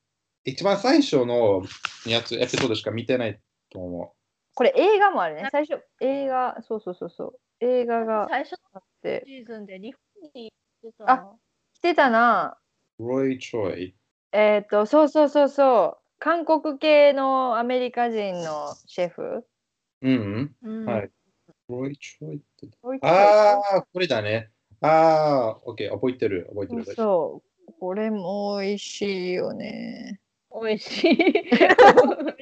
一番最初のやつ、エピソードしか見てないと思これ映画もあるね。最初、映画、そうそうそうそう。映画が最初のあって。シーズンで日本に行ってたな。来てたな。う。Roy Choi。えっ、と、そうそうそうそう。韓国系のアメリカ人のシェフ。うんうん。うんはい Roy Choi って。ああ、これだね。ああ、OK、覚えてる、覚えてる。覚えてるそう。これも美味しいよね。美味しい。見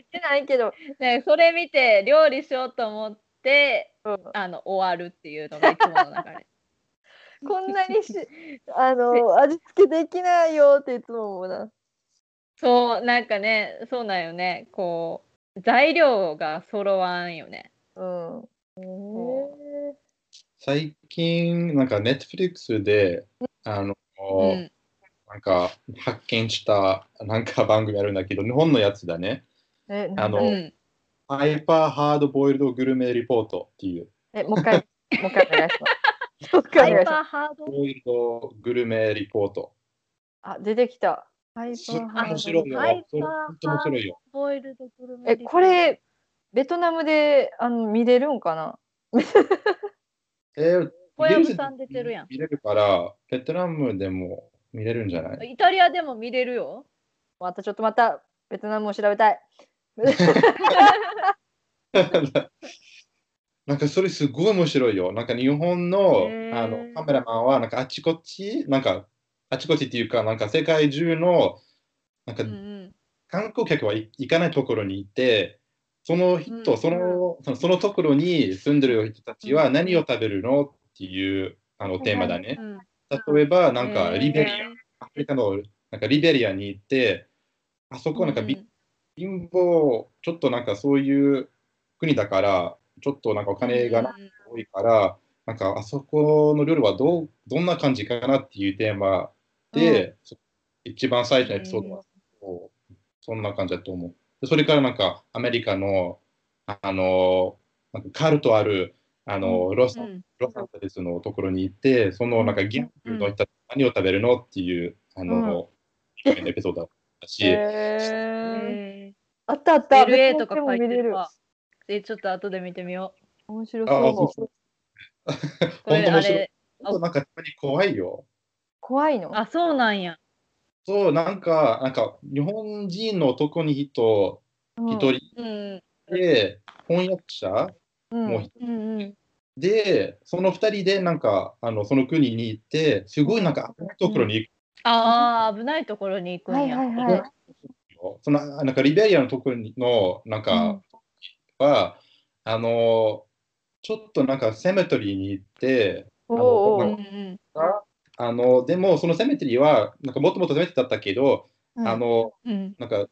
てないけど。ね、それ見て料理しようと思って、うんあの終わるっていうのがいつもの流れ。こんなにし、あの、味付けできないよっていつも思うな。そうなんかね、そうなんよね。こう材料が揃わんよね。うん。え最近、なんか Netflix で、あの、うん。なんか発見したなんか番組あるんだけど、日本のやつだね。ー、え、あの、うん。ハイパーハードボイルドグルメリポートっていう。え、もう一回、もう一回お願いします。もう一ハ回おイ願いしパます。ーハード。ボイルドグルメリポート。あ、出てきた。ハイパーハード面白いよ。ハイパー本当面白いよ。ボイルドグルメえ、リポートこれ、ベトナムであの見れるんかなえー、小籔さん出てるやん見れるから、ベトナムでも見れるんじゃないイタリアでも見れるよ。またちょっとまた、ベトナムを調べたい。なんかそれすごい面白いよ。なんか日本のへーあのカメラマンはなんかあちこち、なんかあちこちっていうか、なんか世界中のなんかうんうん。観光客は行かないところに行って、その人、うんそのそのそのところに住んでる人たちは何を食べるのっていうあのテーマだね。うん例えば、なんかリベリア、アフリカのなんかリベリアに行って、あそこなんかビうん貧乏、ちょっとなんかそういう国だから、ちょっとなんかお金がなうん多いから、なんかあそこの料理はどうどんな感じかなっていうテーマで、そ一番最初のエピソードはこうそんな感じだと思う。でそれからなんかアメリカの、あのなんかカルトあるあのロサ,、うんロサンゼルスのところに行って、そのなんかギャンブルの人たち何を食べるのっていうあの、エピソードだったし、えー、えあったあった。ー、エルエー とか書いてベトナムでも見れるるわ。えちょっと後で見てみよ面白ああそうそそう。うう。これ本当あ面白いれあなんかたまに怖いよ。怖いのあそうなんや。そう、なんか、なんか、日本人の男に人、一人うんで、翻訳者うんもう一人うんうん。で、その二人で、なんか、あの、その国に行って、すごいなんか、危ないところに行ああ危ないところに行くはんいや。はいはういん。くよ。その、なんか、リベリアのところにの、なんか、は、あの、ちょっとなんか、セメトリーに行って、おうおううんうんあの、でも、そのセメトリーは、なんか、もともとセメトリーだったけど、うん、あの、うん、なんか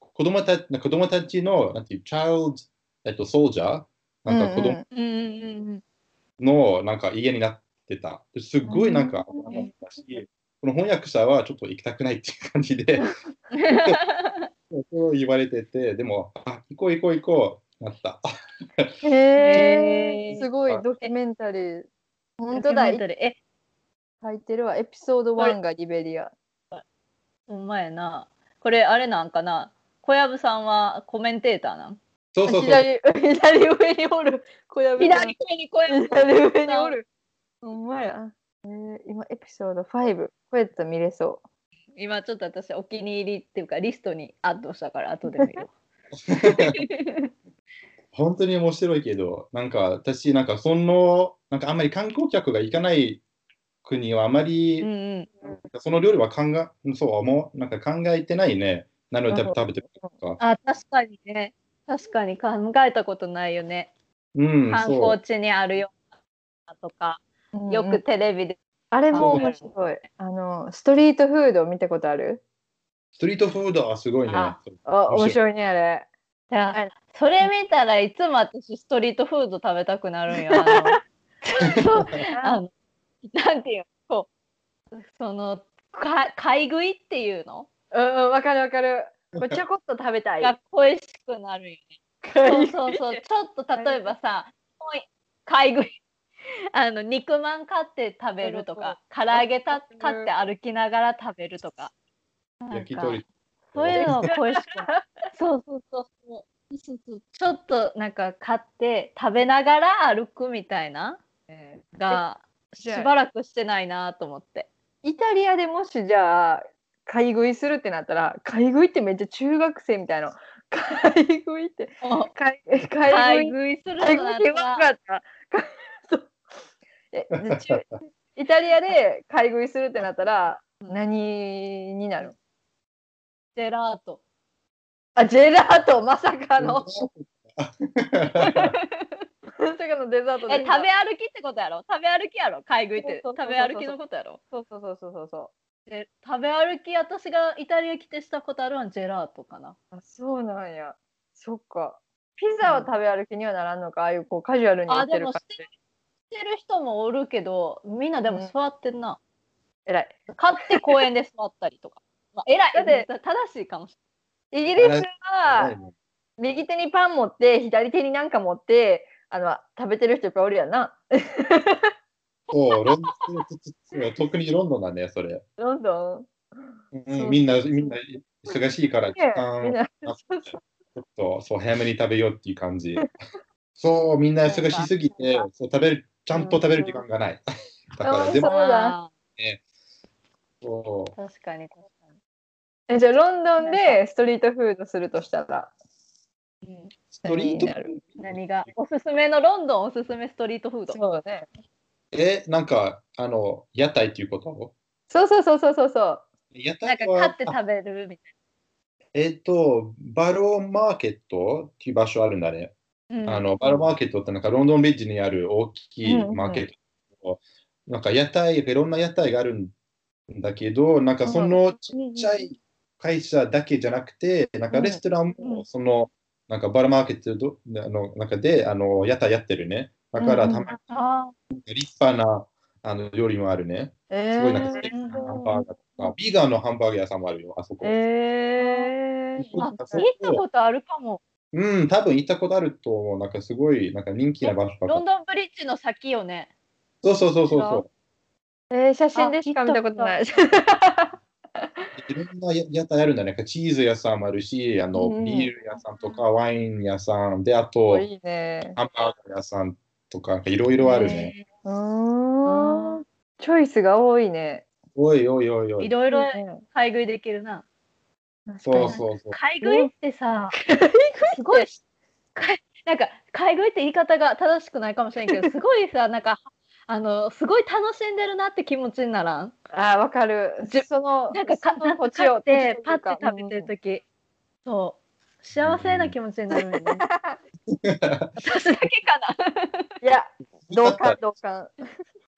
子供た、子供たちのなんていうチャイルド、えっと、ソルジャーなんか子供のなんか家になってた。すごいなんか、うんうん、この翻訳者はちょっと行きたくないっていう感じでそう言われてて、でもあ行こう行こう行こうなったへーすごいドキュメンタリー。本当だ、え書いてるわ。エピソードワンがリベリア。ほんまやな。これあれなんかな、小籔さんはコメンテーターなん？そうそうそう、 左, 左上におる小籔さん、左上に小籔さん、左上におる。ほんまや、えー、今エピソードファイブ、これと見れそう。今ちょっと私お気に入りっていうかリストにアッドしたから後で見よう本当に面白いけど、なんか私なんかそのなんかあんまり観光客が行かない国はあまり、うんうん、その料理は考え、そうもうなんか考えてないね。何を食べてるのか。あ、確かにね。確かに考えたことないよね。うん、観光地にあるようなとか、うん、よくテレビで。あれも面白い。あのストリートフード見たことある？ストリートフードはすごいね。あ、面白いねあれ。それ見たらいつも私ストリートフード食べたくなるんよ。あのなんていうの、そのか買い食いっていうの、うんうん、わかるわかる。ちょこっと食べたいが恋しくなるよね。そうそうそう、ちょっと例えばさ、買い食いあの肉まん買って食べるとか、唐揚げた買って歩きながら食べるとか、焼き鳥、そういうのが恋しくなるそうそうそうそう、ちょっとなんか買って食べながら歩くみたいながしばらくしてないなと思って。イタリアでもしじゃあ買い食いするってなったら、買い食いってめっちゃ中学生みたいな、買い食いって買い食いするのなって分かったイタリアで買い食いするってなったら何になる？ジェラート。あ、ジェラート、まさかのデザートで。え、食べ歩きってことやろ？食べ歩きやろ？買い食いって食べ歩きのことやろ？そうそうそうそうそうそう。で、食べ歩き、私がイタリア来てしたことあるのはジェラートかな。あ、そうなんや。そっか。ピザは食べ歩きにはならんのか、ああいうこうカジュアルにやってる感じ。あ、でもしてる人もおるけど、みんなでも座ってんな。えらい。買って公園で座ったりとか。まあ、えらい。だって正しいかもしれない。イギリスは右手にパン持って左手になんか持って。あの食べてる人いっぱいおるやんな。そう、ロンドン、特にロンドンだね、それ。ロンドン、うん、みんな、みんな忙しいから、時間ちょっとそう早めに食べようっていう感じ。そう、みんな忙しすぎて、そう食べる、ちゃんと食べる時間がない。だから、でも、ね、そう。確かに、確かに。え、じゃあ、ロンドンでストリートフードするとしたら。うん、ストリートフード何がおすすめの？ロンドンおすすめストリートフード。そうだね。え、なんかあの屋台っていうこと？そうそうそうそうそうそう。屋台はなんか買って食べるみたいな。えっとバローマーケットっていう場所あるんだね。うん、あのバローマーケットってなんかロンドンビッジにある大きいマーケット。うんうんうん、なんか屋台、いろんな屋台があるんだけど、なんかそのちっちゃい会社だけじゃなくて、なんかレストランもその、うんうんなんかバラマーケットの中であの屋台やってるね。だからたまに立派なあの料理もあるね。すごいなんかステーキのハンバーガーとか、ビーガンのハンバーガー屋さんもあるよ、あそこ。えー、行ったことあるかも。うん、多分行ったことあると思う。なんかすごいなんか人気な場所。ロンドンブリッジの先よね。そうそうそうそう。えー、写真でしか見たことない。いろんな屋台あるんだね。チーズ屋さんもあるし、あのビール屋さんとかワイン屋さんで、あといい、ね、ハンバーガー屋さんとかいろいろあるね。うん、チョイスが多いね。おいおいおいおい。いろいろ買い食いできるな。そうそうそう。買い食いってさ、すごいなんか買い食いって言い方が正しくないかもしれんけど、すごいさなんか。あのすごい楽しんでるなって気持ちにならん？あ、わかる。そのなんか買ってパッて食べてるとき、うん、そう幸せな気持ちになるよね。私だけかな。いや、同感同感。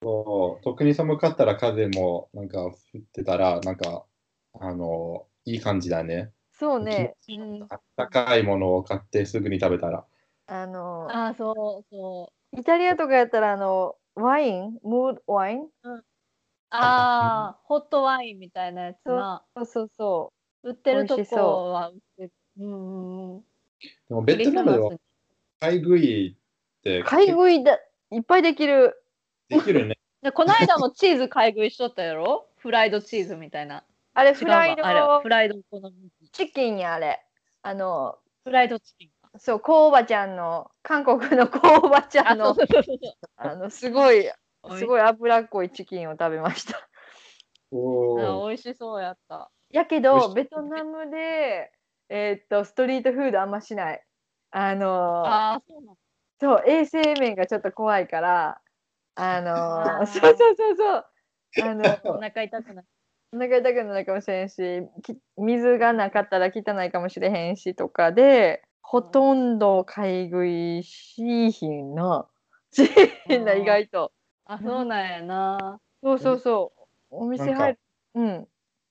そう、特に寒かったら風もなんか降ってたらなんかあのいい感じだね。そうね、うん、あったかいものを買ってすぐに食べたら、あのあそうそうイタリアとかやったらあのワインムードワイン、うん、ああホットワインみたいなやつがそうそうそう売ってるとこは売ってる、うんうん、でもベトナムでは買い食いって買い食いだいっぱいできるできるねでこの間もチーズ買い食いしとったやろフライドチーズみたいなあれフライドフライドチキンやあれあのフライドチキンそうコウバちゃんの韓国のコウバちゃんのあのすごいすごい脂っこいチキンを食べましたお美味しそうやったやけどベトナムでえー、っとストリートフードあんましないあのあそうなんそう衛生面がちょっと怖いからあのあそうそうそうそうあのお腹痛くないお腹痛くないかもしれんし水がなかったら汚いかもしれへんしとかでほとんど買い食いしひんなしひんな意外とあそうなんやなそうそうそう、うん、お店入るうん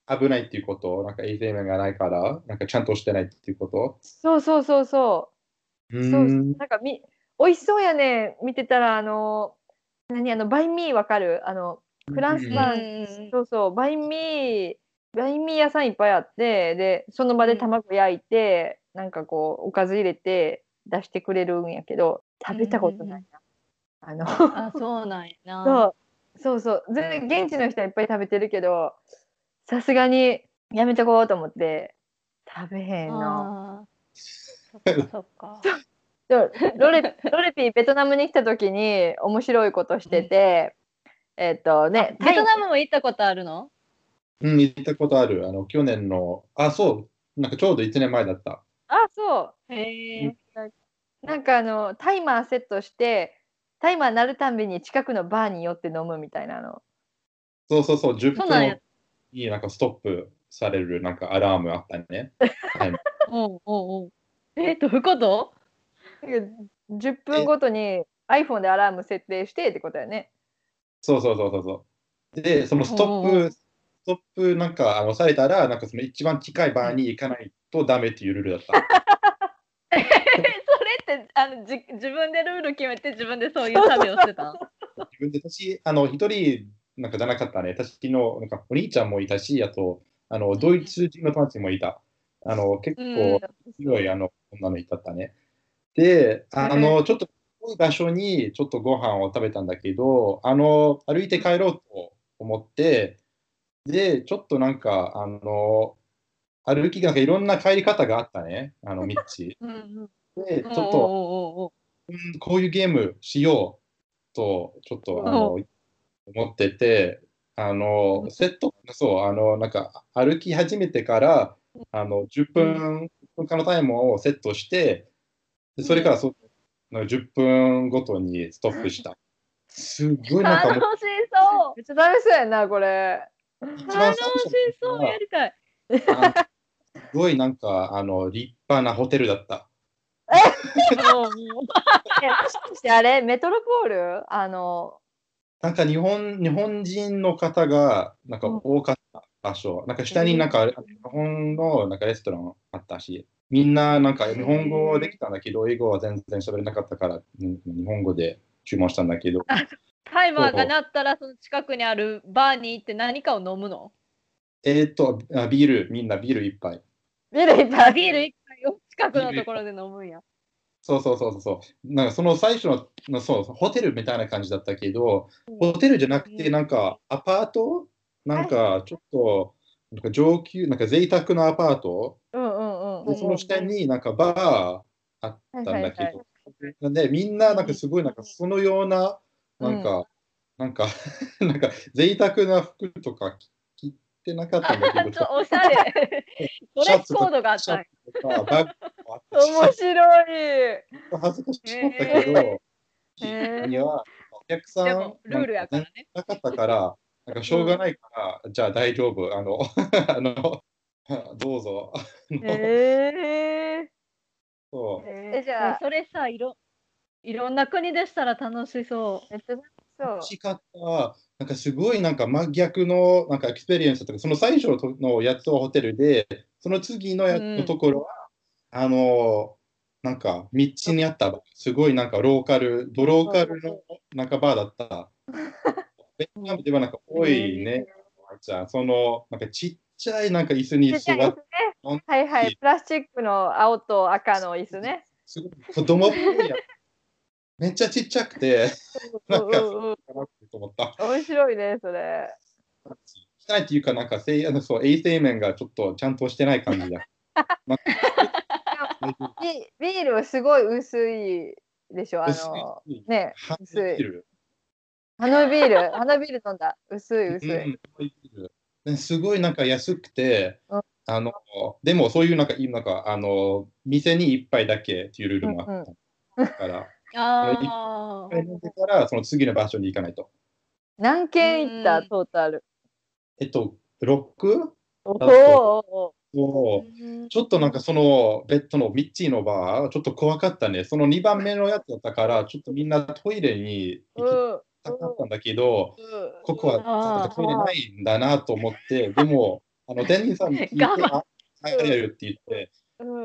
危ないっていうことなんか衛生面がないからなんかちゃんとしてないっていうことそうそうそうそううんそうなんかみおいしそうやね見てたらあの何あのバインミーわかるあのフランスパン、うん、そうそうバインミーバインミー屋さんいっぱいあってでその場で卵焼いて、うん、なんかこうおかず入れて出してくれるんやけど食べたことないな、うん、あのあそうなんやなそうそうそう全然現地の人はいっぱい食べてるけどさすがにやめとこうと思って食べへんなそっかそっかロレ、ロレピーベトナムに来た時に面白いことしてて、うん、えっとねベトナムも行ったことあるの？うん行ったことあるあの去年のあそうなんかちょうどいちねんまえだったあそうへえ、うん、なんかあのタイマーセットしてタイマー鳴るたんびに近くのバーに寄って飲むみたいなのそうそうそうじゅっぷんになんかストップされるなんかアラームあったねおうおうおうえどういうことじゅっぷんごとに iPhone でアラーム設定してってことやねそうそうそうそうでそのストップストップなんかあのされたらなんかその一番近いバーに行かないとダメっていうルールだったそれってあのじ自分でルール決めて自分でそういう旅をしてた自分で私あの一人なんかじゃなかったね私のなんかお兄ちゃんもいたしあとあのドイツ人の友達もいたあの結構強いあの女の人だったねであのちょっと遠い場所にちょっとご飯を食べたんだけどあの歩いて帰ろうと思ってでちょっとなんかあの歩きがなんかいろんな帰り方があったねあの道うん、うん、でちょっとおーおーおー、うん、こういうゲームしようとちょっとあの思っててあのセットそうあのなんか歩き始めてからあのじゅっぷんかんのタイムをセットしてでそれからそのじゅっぷんごとにストップした。すごいなんか楽しそう。めっちゃ楽しそうやなこれ。楽しそうやりたい。すごいなんかあの立派なホテルだった。ええ。あれメトロポールあのなんか日本日本人の方がなんか多かった場所。なんか下になんか日本のなんかレストランあったし。みんななんか日本語はできたんだけど英語は全然喋れなかったから日本語で注文したんだけどタイマーが鳴ったらその近くにあるバーに行って何かを飲むのえー、っとビールみんなビール一杯ビール一杯ビール一杯を近くのところで飲むんやそうそうそうそうなんかその最初のそうホテルみたいな感じだったけど、うん、ホテルじゃなくてなんかアパートなんかちょっとなんか上級なんか贅沢なアパート、うんうんうん、でその下になんかバーあったんだけど、はいはいはい、でみんななんかすごいなんかそのようななんか、うん、なんかなんか贅沢な服とか着てなかったんだけどちょっとおしゃれドレスコードがあった面白い恥ずかしかったけどにはお客さんでもルールやからねなかったからなんかしょうがないから、うん、じゃあ大丈夫あのあのどうぞえー、そうえじゃあそれさいろいろんな国でしたら楽しそうめっちゃ楽し楽しかった。なんかすごいなんか真逆のなんかエクスペリエンスとか、その最初のやつはホテルで、その次のやつのところは、うん、あのなんか道にあったすごいなんかローカルドローカルのなんかバーだった。ベトナムではなんか多いね。じゃあそのなんかちっちゃいなんか椅子に座って、ね、はいはいプラスチックの青と赤の椅子ね。すごい子供っぽいやつ。めっちゃちっちゃくて、なんかそうかなって思った。面白いね、それ。汚いっていうか、なんかせあのそう衛生面がちょっとちゃんとしてない感じだ。ビールはすごい薄いでしょ、あのね、薄い。花ビール、花ビール飲んだ、薄い薄い。うん、すごいなんか安くて、うん、あのでもそういうなんかなんかあの店に一杯だけっていうルールもあったから。うんうんあからその次の場所に行かないと。何軒行ったトータル？えっと、ろく？ おおちょっとなんかそのベッドのミッチーのバー、ちょっと怖かったね。そのにばんめのやつだったから、ちょっとみんなトイレに行きたかったんだけど、ここはトイレないんだなと思って、でも、あの店員さんに聞いて、あれよって言って。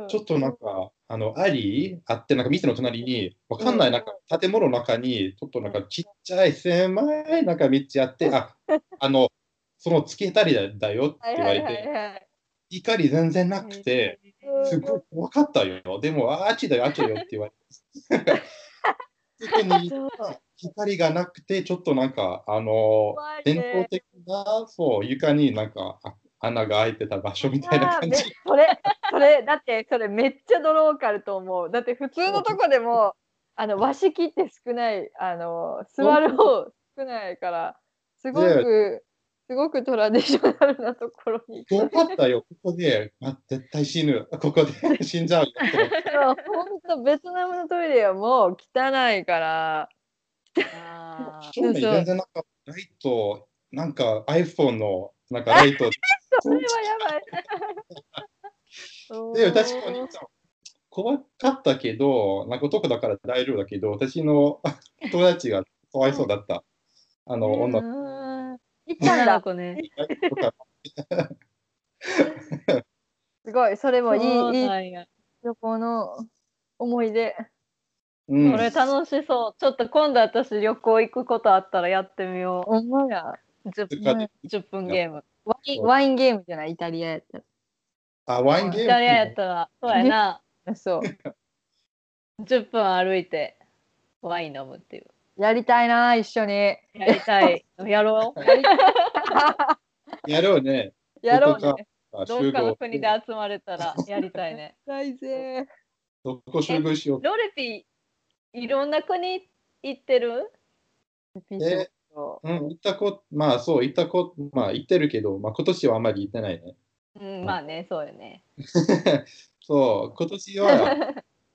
ちょっとなんか、あの、アリあって、なんか店の隣に、わかんない、なんか建物の中に、ちょっとなんかちっちゃい、狭い、なんか道あって、あ、あの、そのつけたりだよって言われて、怒り全然なくて、すごい怖かったよ。でも、あっちだよ、あっちだよって言われて、特に光がなくて、ちょっとなんか、あの、伝統的な、そう、床になんか、穴が開いてた場所みたいな感じ。それそれだってそれめっちゃドローカルと思う。だって普通のとこでもあの和式って少ないあの座る方少ないからすごくすごくトラディショナルなところに。怖かったよここで、あ、絶対死ぬここで死んじゃう。本当ベトナムのトイレはもう汚いから。あそうそう全然なんかライトなんか iPhone のなんかライト。それはやばい。で確かに怖かったけど、なんか男だから大丈夫だけど、私の友達がかわいそうだった。あの女の子。いたんだ、こね。すごい、それもいい旅行の思い出。これ楽しそう。ちょっと今度私旅行行くことあったらやってみよう。お前ら。じゅっぷんゲーム。ワイン、ワインゲームじゃないイタリアやったら。あ、ワインゲームイタリアやったら、そうやな。そう。じゅっぷん歩いてワイン飲むっていう。やりたいな、一緒に。やりたい。やろう。やろうね。やろうね。どっかの国で集まれたらやりたいね。大勢。どこ集合しよう。ロレピ、いろんな国行ってる？えうん、行ったこ、まあそう、行ったこ、まあ行ってるけど、まあ今年はあんまり行ってないね。うん、まあね、そうよね。そう、今年は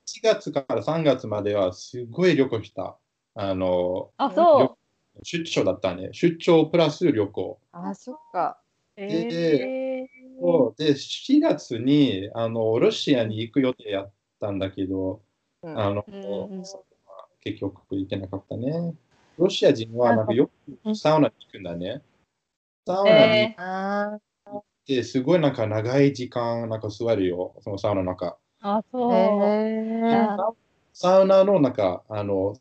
しがつからさんがつまではすごい旅行した。あの、あ、そう。出張だったね。出張プラス旅行。あ、そっか。で、そう、で、しがつに、あの、ロシアに行く予定やったんだけど、うん、あの、うん、結局行けなかったね。ロシア人はなんかよくサウナに行くんだね。サウナに行って、すごいなんか長い時間なんか座るよ、そのサウナの中。あ、そう。えー、サウナの中、あの、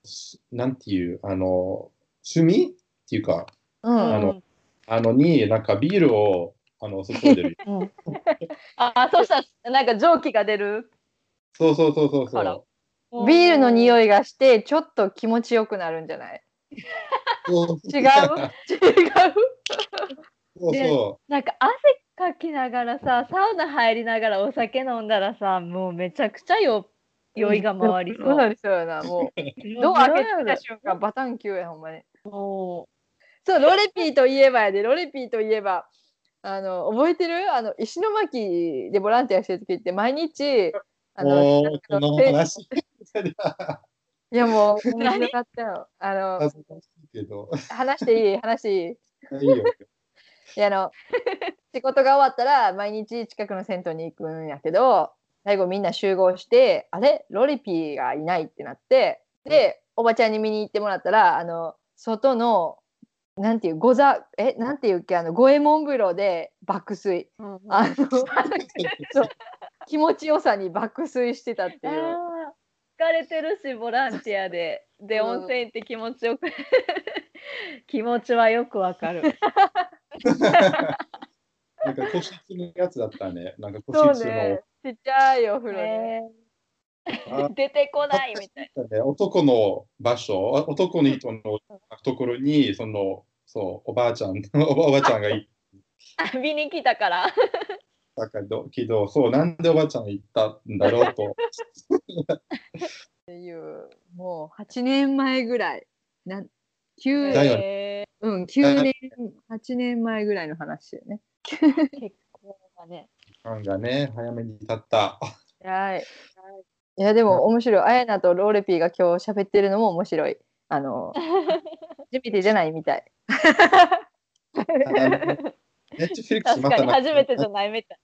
なんていう、あの、炭っていうか、うん、あの、あのになんかビールをあの注いでる。うん、あ、そうしたらなんか蒸気が出る。そうそうそうそうそう。ビールの匂いがして、ちょっと気持ちよくなるんじゃない？違う違うそうそうなんか汗かきながらさサウナ入りながらお酒飲んだらさもうめちゃくちゃよ酔いが回りそうなそうやなもうドア開けた瞬間バタンキューやほんまにそうロレピーといえばやでロレピーといえばあの覚えてるあの石巻でボランティアしてる時って毎日あのこの話いやもう面白かったよ。あの恥ずかしいけど話していい話していいいいよ。いやあの仕事が終わったら毎日近くの銭湯に行くんやけど最後みんな集合してあれロリピーがいないってなってでおばちゃんに見に行ってもらったらあの外のなんていうござえなんていうっけあの五右衛門風呂で爆睡、うん、あの気持ちよさに爆睡してたっていう。疲れてるしボランティアでで温泉行って気持ちよく、うん、気持ちはよくわかる。なんか個室のやつだったね。なんか個室のそう、ね、ちっちゃいお風呂ね、出てこないみたいな、ね、男の場所、男の人のところにそのそうおばあちゃんおばあちゃんがい見に来たからだけど、けどそうなんでおばあちゃん行ったんだろうとっていうもうはちねんまえぐらいなきゅうねん、えー、うんきゅうねんはちねんまえぐらいの話よね。結構だね。時間がね早めに経った。はい。いやでも面白い。あやなとローレピーが今日喋ってるのも面白い。あの初めてじゃないみたい。ネットフリックスまた確かに初めてじゃないみたい。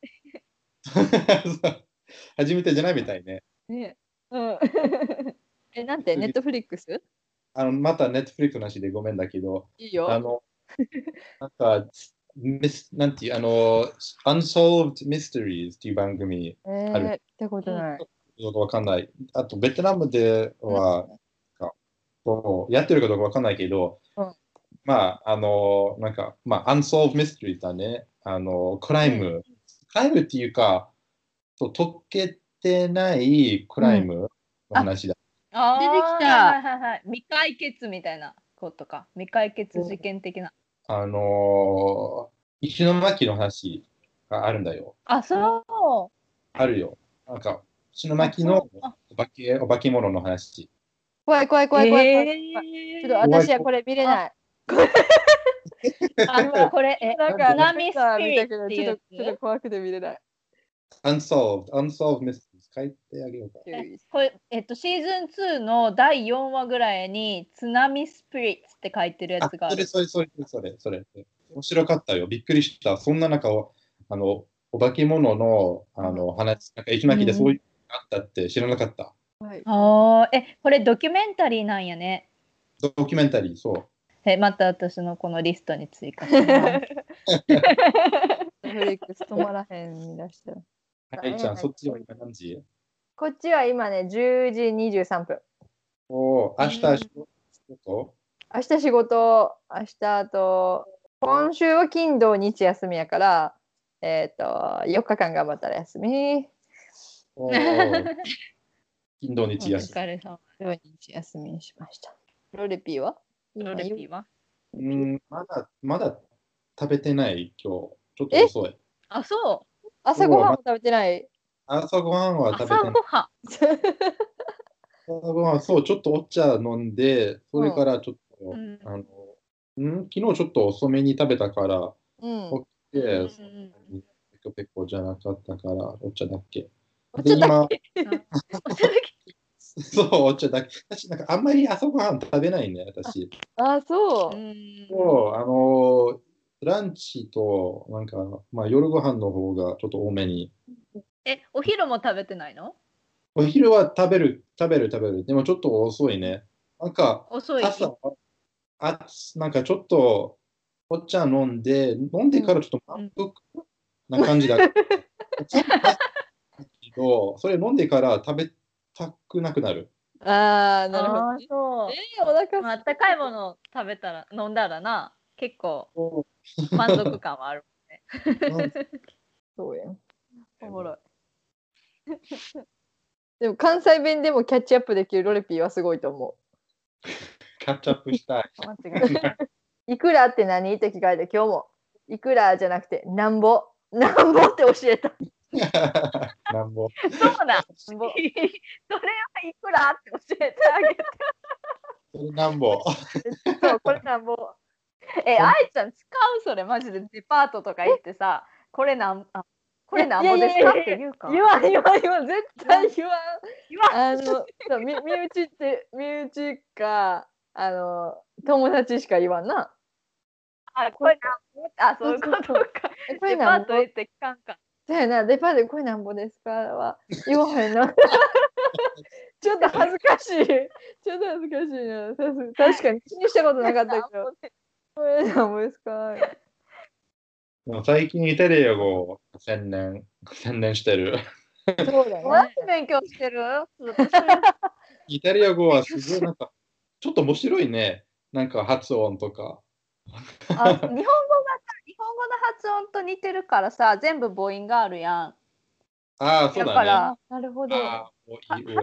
初めてじゃないみたいね。ね。うん。えなんてネットフリックス？あのまたネットフリックスなしでごめんだけど。いいよ。あのなんか。なんていうあの Unsolved Mysteries っていう番組ある、えー、ってことないわかんない。あとベトナムでは、うん、やってるかどうかわかんないけど、うん、まああのなんかまあ Unsolved Mysteries だね。あのクライム、うん、クライムっていうかと解けてないクライムの話だ、うん、あ出てきた、はいはいはい、未解決みたいなことか未解決事件的な、うんあのー、石巻の話があるんだよ。あ、そう。あるよ。なんか石巻のお化け、お化け物の話。怖い怖い怖い怖い。えー、ちょっと私はこれ見れない。あのこれえなんか波スピリッツちょっとちょっと怖くて見れない。Unsolved Unsolved Mysteries 書いてあげようか。これえっとシーズンツーのだいよんわぐらいに津波スピリッツって書いてるやつがある。あそれそれそれそれそれ面白かったよ。びっくりした。そんな中あのお化け物のあの話なんか石巻でそういうのがあったって知らなかった。うんはい、ああえこれドキュメンタリーなんやね。ドキュメンタリーそう。えまた私のこのリストに追加します。フリックス止まらへんに出してる。はいちゃん、そっちは今何時？こっちは今ね、じゅうじにじゅうさんぷん。おー、明日仕事？明日仕事、明日と、今週は金土日休みやから、えっと、よっかかん頑張ったら休み。おー、金土日休み。お疲れ様。土日休みにしました。ロレピーは？ロレピーは？うん、まだ、まだ食べてない、今日。ちょっと遅い。あ、そう。朝ごはんも食べてない。朝ごはんは食べてない。朝ごはん。朝ごはんそうちょっとお茶飲んでそれからちょっと、うん、あのん昨日ちょっと遅めに食べたから、うん、起きて、うん、ペコペコじゃなかったからお茶だっけ。お茶だっけ。そうお茶だけ。私なんかあんまり朝ごはん食べないね私。あ, あそう。そうあのー。ランチとなんか、まあ、夜ご飯の方がちょっと多めに。え、お昼も食べてないの？お昼は食べる、食べる、食べる。でもちょっと遅いね。なんか遅い朝あ、なんかちょっとお茶飲んで、飲んでからちょっと満腹な感じだけど、うん、それ飲んでから食べたくなくなる。ああ、なるほど。あそうえー、お腹、まあ、あったかいもの食べたら、飲んだらな。結構満足感はあるもんね。そうやん。おもろい。でも関西弁でもキャッチアップできるロレピーはすごいと思う。キャッチアップしたい。間違いない。いくらって何って聞かれて今日もいくらじゃなくてなんぼなんぼって教えた。なんぼ。そうなん。それはいくらって教えてあげた。それなんぼ。そうこれなんぼ。え、あいちゃん使うそれマジでデパートとか行ってさこれなんあこれなんぼですかって言うか言わん言わん言わん絶対言わん言わんあの身内って身内かあの友達しか言わんなあこれなんぼあそういうことかデパート行って聞かんかだよなデパートでこれなんぼですかは言わへんなちょっと恥ずかしい。ちょっと恥ずかしいな。確かに気にしたことなかったけど。ごめんなさい、思いですか。最近イタリア語を専念、専念してる。そうだね。何勉強してる？イタリア語はすごいなんか、ちょっと面白いね。なんか発音とか。あ、日本語がさ、日本語の発音と似てるからさ、全部母音があるやん。ああ、そうだね。だから、なるほど。発音は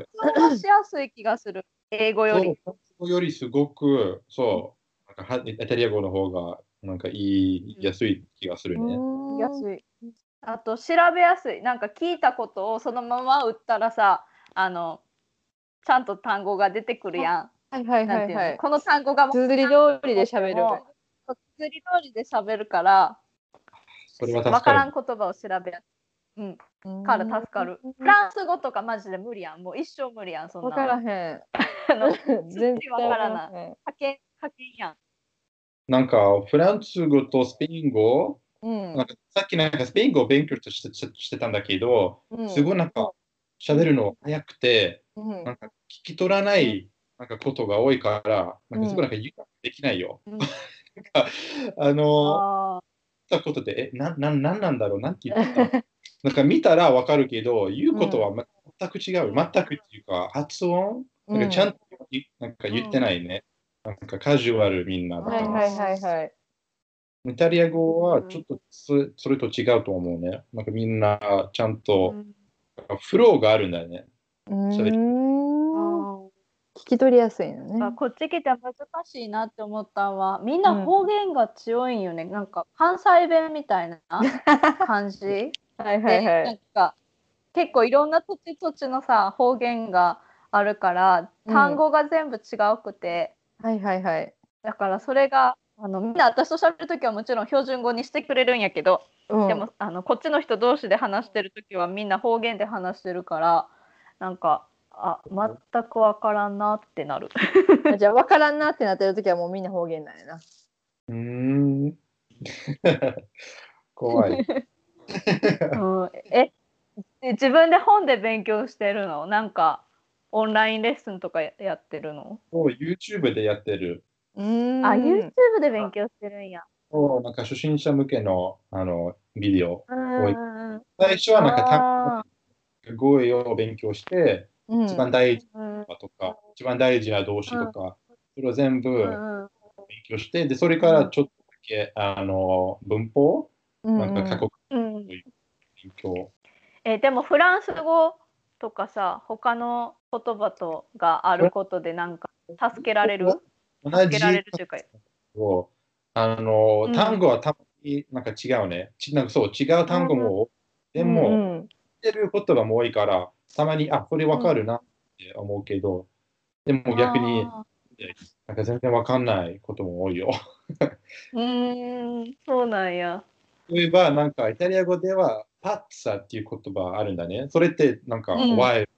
しやすい気がする。英語より。英語よりすごく、そう、なんかイタリア語の方がなんか言いやすい気がするね。うん、安い。あと、調べやすい。なんか聞いたことをそのまま打ったらさ、あの、ちゃんと単語が出てくるやん。はいはいはい、はい。この単語がつづり通りで喋る。つづり通りで喋るから、それは助かる。分からん言葉を調べやすい。うん、から助かる。フランス語とかマジで無理やん。もう一生無理やん。そんな分からへん。全然分からない。派遣、派遣やん。なんかフランス語とスペイン語、うん、なんかさっきなんかスペイン語を勉強して、してたんだけど、うん、すごいなんか喋るの早くて、うん、なんか聞き取らないなんかことが多いから、うん、なんかすごいなんか言うことできないよ。うん、なんかあの言ったことで、え、な、な、なんなんだろう、なんて言ってた。なんか見たらわかるけど、言うことは全く違う。うん、全くっていうか、発音、うん、なんかちゃんとなんか言ってないね。うん、なんかカジュアルみんなだから。はいはいはいはい。イタリア語はちょっとそれと違うと思うね。なんかみんなちゃんと、うん、フローがあるんだよね。うん、聞き取りやすいのね。こっち来て難しいなって思ったのは、みんな方言が強いんよね。うん、なんか関西弁みたいな感じ。はいはいはい、なんか結構いろんな土地土地のさ方言があるから単語が全部違うくて、うん、はいはいはい、だからそれがあのみんな私と喋るときはもちろん標準語にしてくれるんやけど、うん、でもあのこっちの人同士で話してるときはみんな方言で話してるから、なんかあ全く分からんなってなる。じゃあ分からんなってなってるときはもうみんな方言なんやな。うーん。怖い。うん、え、自分で本で勉強してるの？なんかオンラインレッスンとかやってるの？そう、YouTube でやってる。うーん、あ、YouTube で勉強してるんや。そう、なんか初心者向けの、あのビデオ。最初はなんか単語を勉強して、うん、一番大事なとか、うん、一番大事な動詞とか、うん、それを全部勉強して、でそれからちょっとだけ、あの文法、なんか過去勉強、えー、でもフランス語とかさ他の言葉とがあることでなんか助けられる助けられるというか、あの単語はたまになんか違うね、うん、なんかそう違う単語も、うん、でも、うん、言ってる言葉も多いからたまにあこれわかるなって思うけど、うん、でも逆になんか全然わかんないことも多いよ。うーん、そうなんや。例えば、なんかイタリア語ではパッツァっていう言葉あるんだね。それってなんか、うん、ワイル、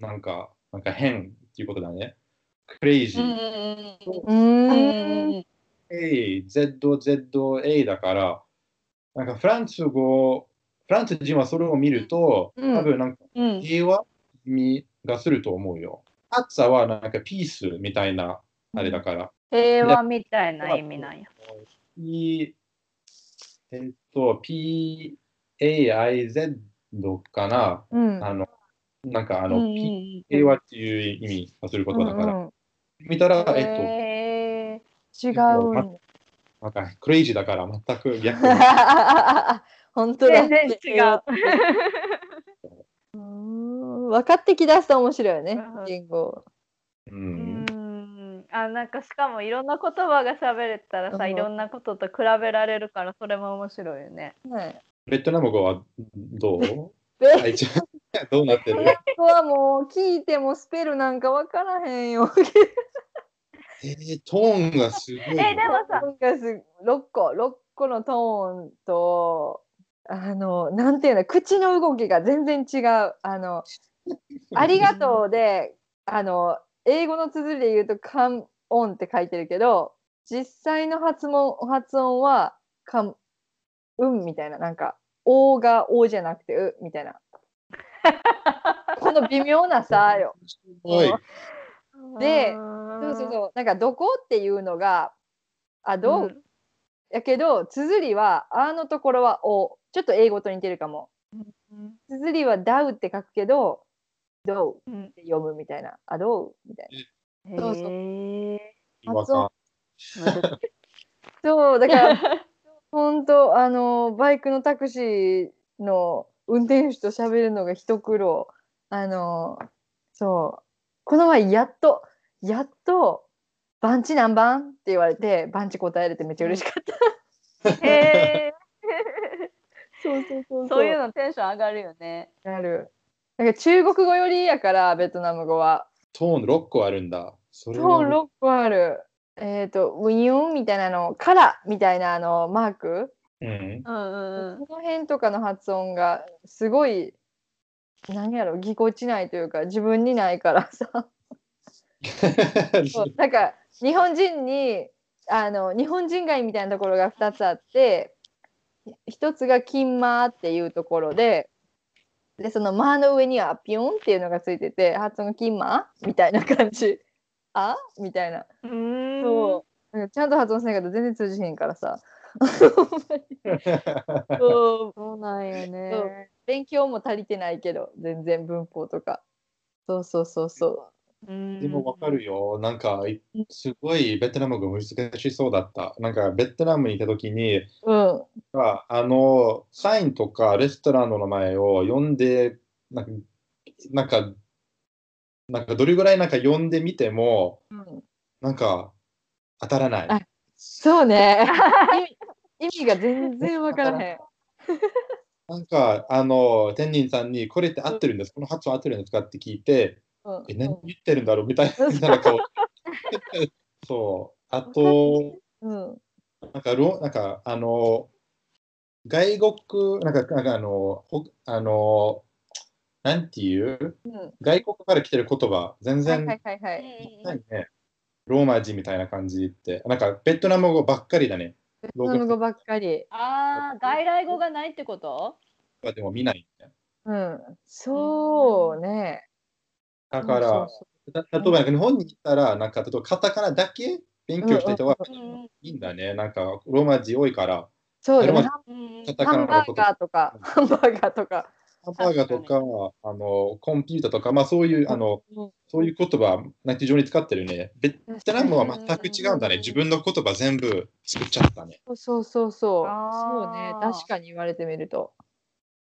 なんか、なんか変っていうことだね。クレイジー。うん。A、Z、Z、A だから、なんかフランス語、フランス人はそれを見ると、うん、多分なんか平和味がすると思うよ。パッツァはなんかピースみたいな、あれだから。平和みたいな意味なんや。えっと、ピーエーアイゼット かな、うん、あのなんかあの、うんうん、ピーエー はっていう意味がすることだから。うんうん、見たら、えっと、違う。ま、なんかクレイジーだから全く逆。本当だ。全然違う。うん。分かってきだすと面白いよね、言語。うん。あ、なんかしかもいろんな言葉が喋れたらさ、うん、いろんなことと比べられるからそれも面白いよね。はい、ベトナム語はどう？ベトナム語どうなってる？ベトナム語はもう聞いてもスペルなんか分からへんよ。えー、トーンがすごい。えー、でもさ、ろっこ、ろっこのトーンと、あの、なんていうの、口の動きが全然違う。あの、ありがとうで、あの、英語の綴りで言うとカムオンって書いてるけど、実際の発音、発音はカムウンみたいな、なんか、オーがオーじゃなくてウみたいな。この微妙な差よ。で、そうそうそう、なんかどこっていうのがあどう、うん、やけど綴りはあのところはお、ちょっと英語と似てるかも。綴りはダウって書くけどどうって読むみたいな、あどうみたいな。そうそう。発音。そうだから本当あのバイクのタクシーの運転手と喋るのが一苦労。あのそうこの前やっとやっと番地何番って言われて番地答えれてめっちゃ嬉しかった。へーそうそうそうそう。そういうのテンション上がるよね。上がる。なんか中国語よりやからベトナム語は。トーンろっこあるんだ。それはトーンろっこある。えっとウニョンみたいなのからみたいなあのマーク。うん、この辺とかの発音がすごい何やろぎこちないというか自分にないからさそうなんか日本人にあの日本人街みたいなところがふたつあってひとつが金間っていうところででその間の上にはピョンっていうのがついてて発音が金間みたいな感じあみたいなうーんそうちゃんと発音しないけど全然通じへんからさそうそうなんよね。勉強も足りてないけど全然文法とかそうそうそうそうでもわかるよなんかすごいベトナム語難しそうだったなんかベトナムにいた時に、うん、あのサインとかレストランの名前を読んでなんかなんかなんかどれぐらいなんか読んでみても、うん、なんか当たらないそうね意味が全然わからへんなんかあの店員さんにこれって合ってるんです、うん、この発音合ってるんですかって聞いて、うん、え何言ってるんだろうみたいな顔そうあと、うん、なんかロなんかあの外国なんかなんかあのあのなんていう、うん、外国から来てる言葉全然はいはいはい、はいねローマ字みたいな感じってなんかベトナム語ばっかりだね。ベトナム語ばっかり。ああ、外来語がないってこと？でも見ないね。うん、そうね。だから、うん、そうそう例えば日本に来たらなんか例えばカタカナだけ勉強していた方がいいんだね。なんかローマ字多いから。そうね。ハンバーガーとか、ハンバーガーとか。ハンバーガーとか、あのコンピューターとか、まあ、そういうあの、うん、そういう言葉非常に使ってるね。ベトナムは全く違うんだね。自分の言葉全部作っちゃったね。そうそうそう。そうね。確かに言われてみると。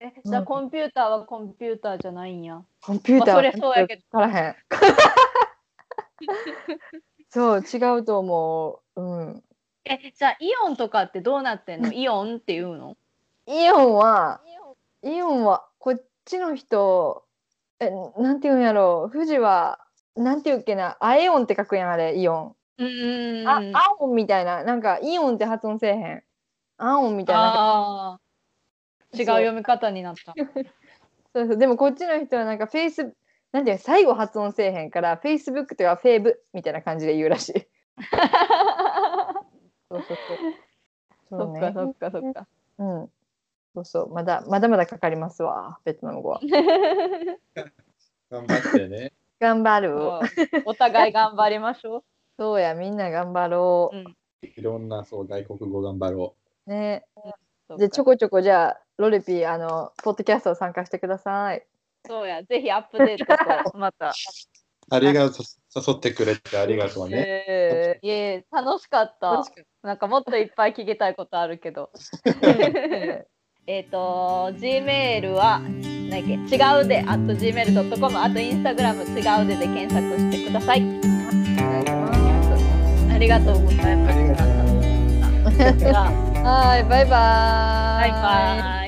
え、じゃあコンピューターはコンピューターじゃないんや。コンピューターは、まあ、それそうやけど。からへん。そう、違うと思う。うん。え、じゃあイオンとかってどうなってんの？イオンっていうの？イオンは、イオンはこっちの人えなんていうんやろう富士はなんていうっけなアエオンって書くやんあれイオンうんあアオンみたいななんかイオンって発音せえへんアオンみたいなあ違う読み方になったそうそうでもこっちの人はなんかフェイスなんていう最後発音せえへんからフェイスブックとかフェーブみたいな感じで言うらしいそうそうそうそう、ね、そっかそっかそっかうんそうそうまだまだまだかかりますわベトナム語は頑張ってね頑張るお互い頑張りましょうそうやみんな頑張ろう、うん、いろんなそう外国語頑張ろうねえでちょこちょこじゃあロレピあのポッドキャスト参加してくださいそうやぜひアップデートしてまたありがとう誘ってくれてありがとうね、えー、いえ楽しかったなんかもっといっぱい聞きたいことあるけどえっと、Gmail は何だっけ違うで アットマークジーメールドットコム あと Instagram 違うでで検索してください。ありがとうございます。ありがとうございました。はい、バイバーイ。バイバーイ。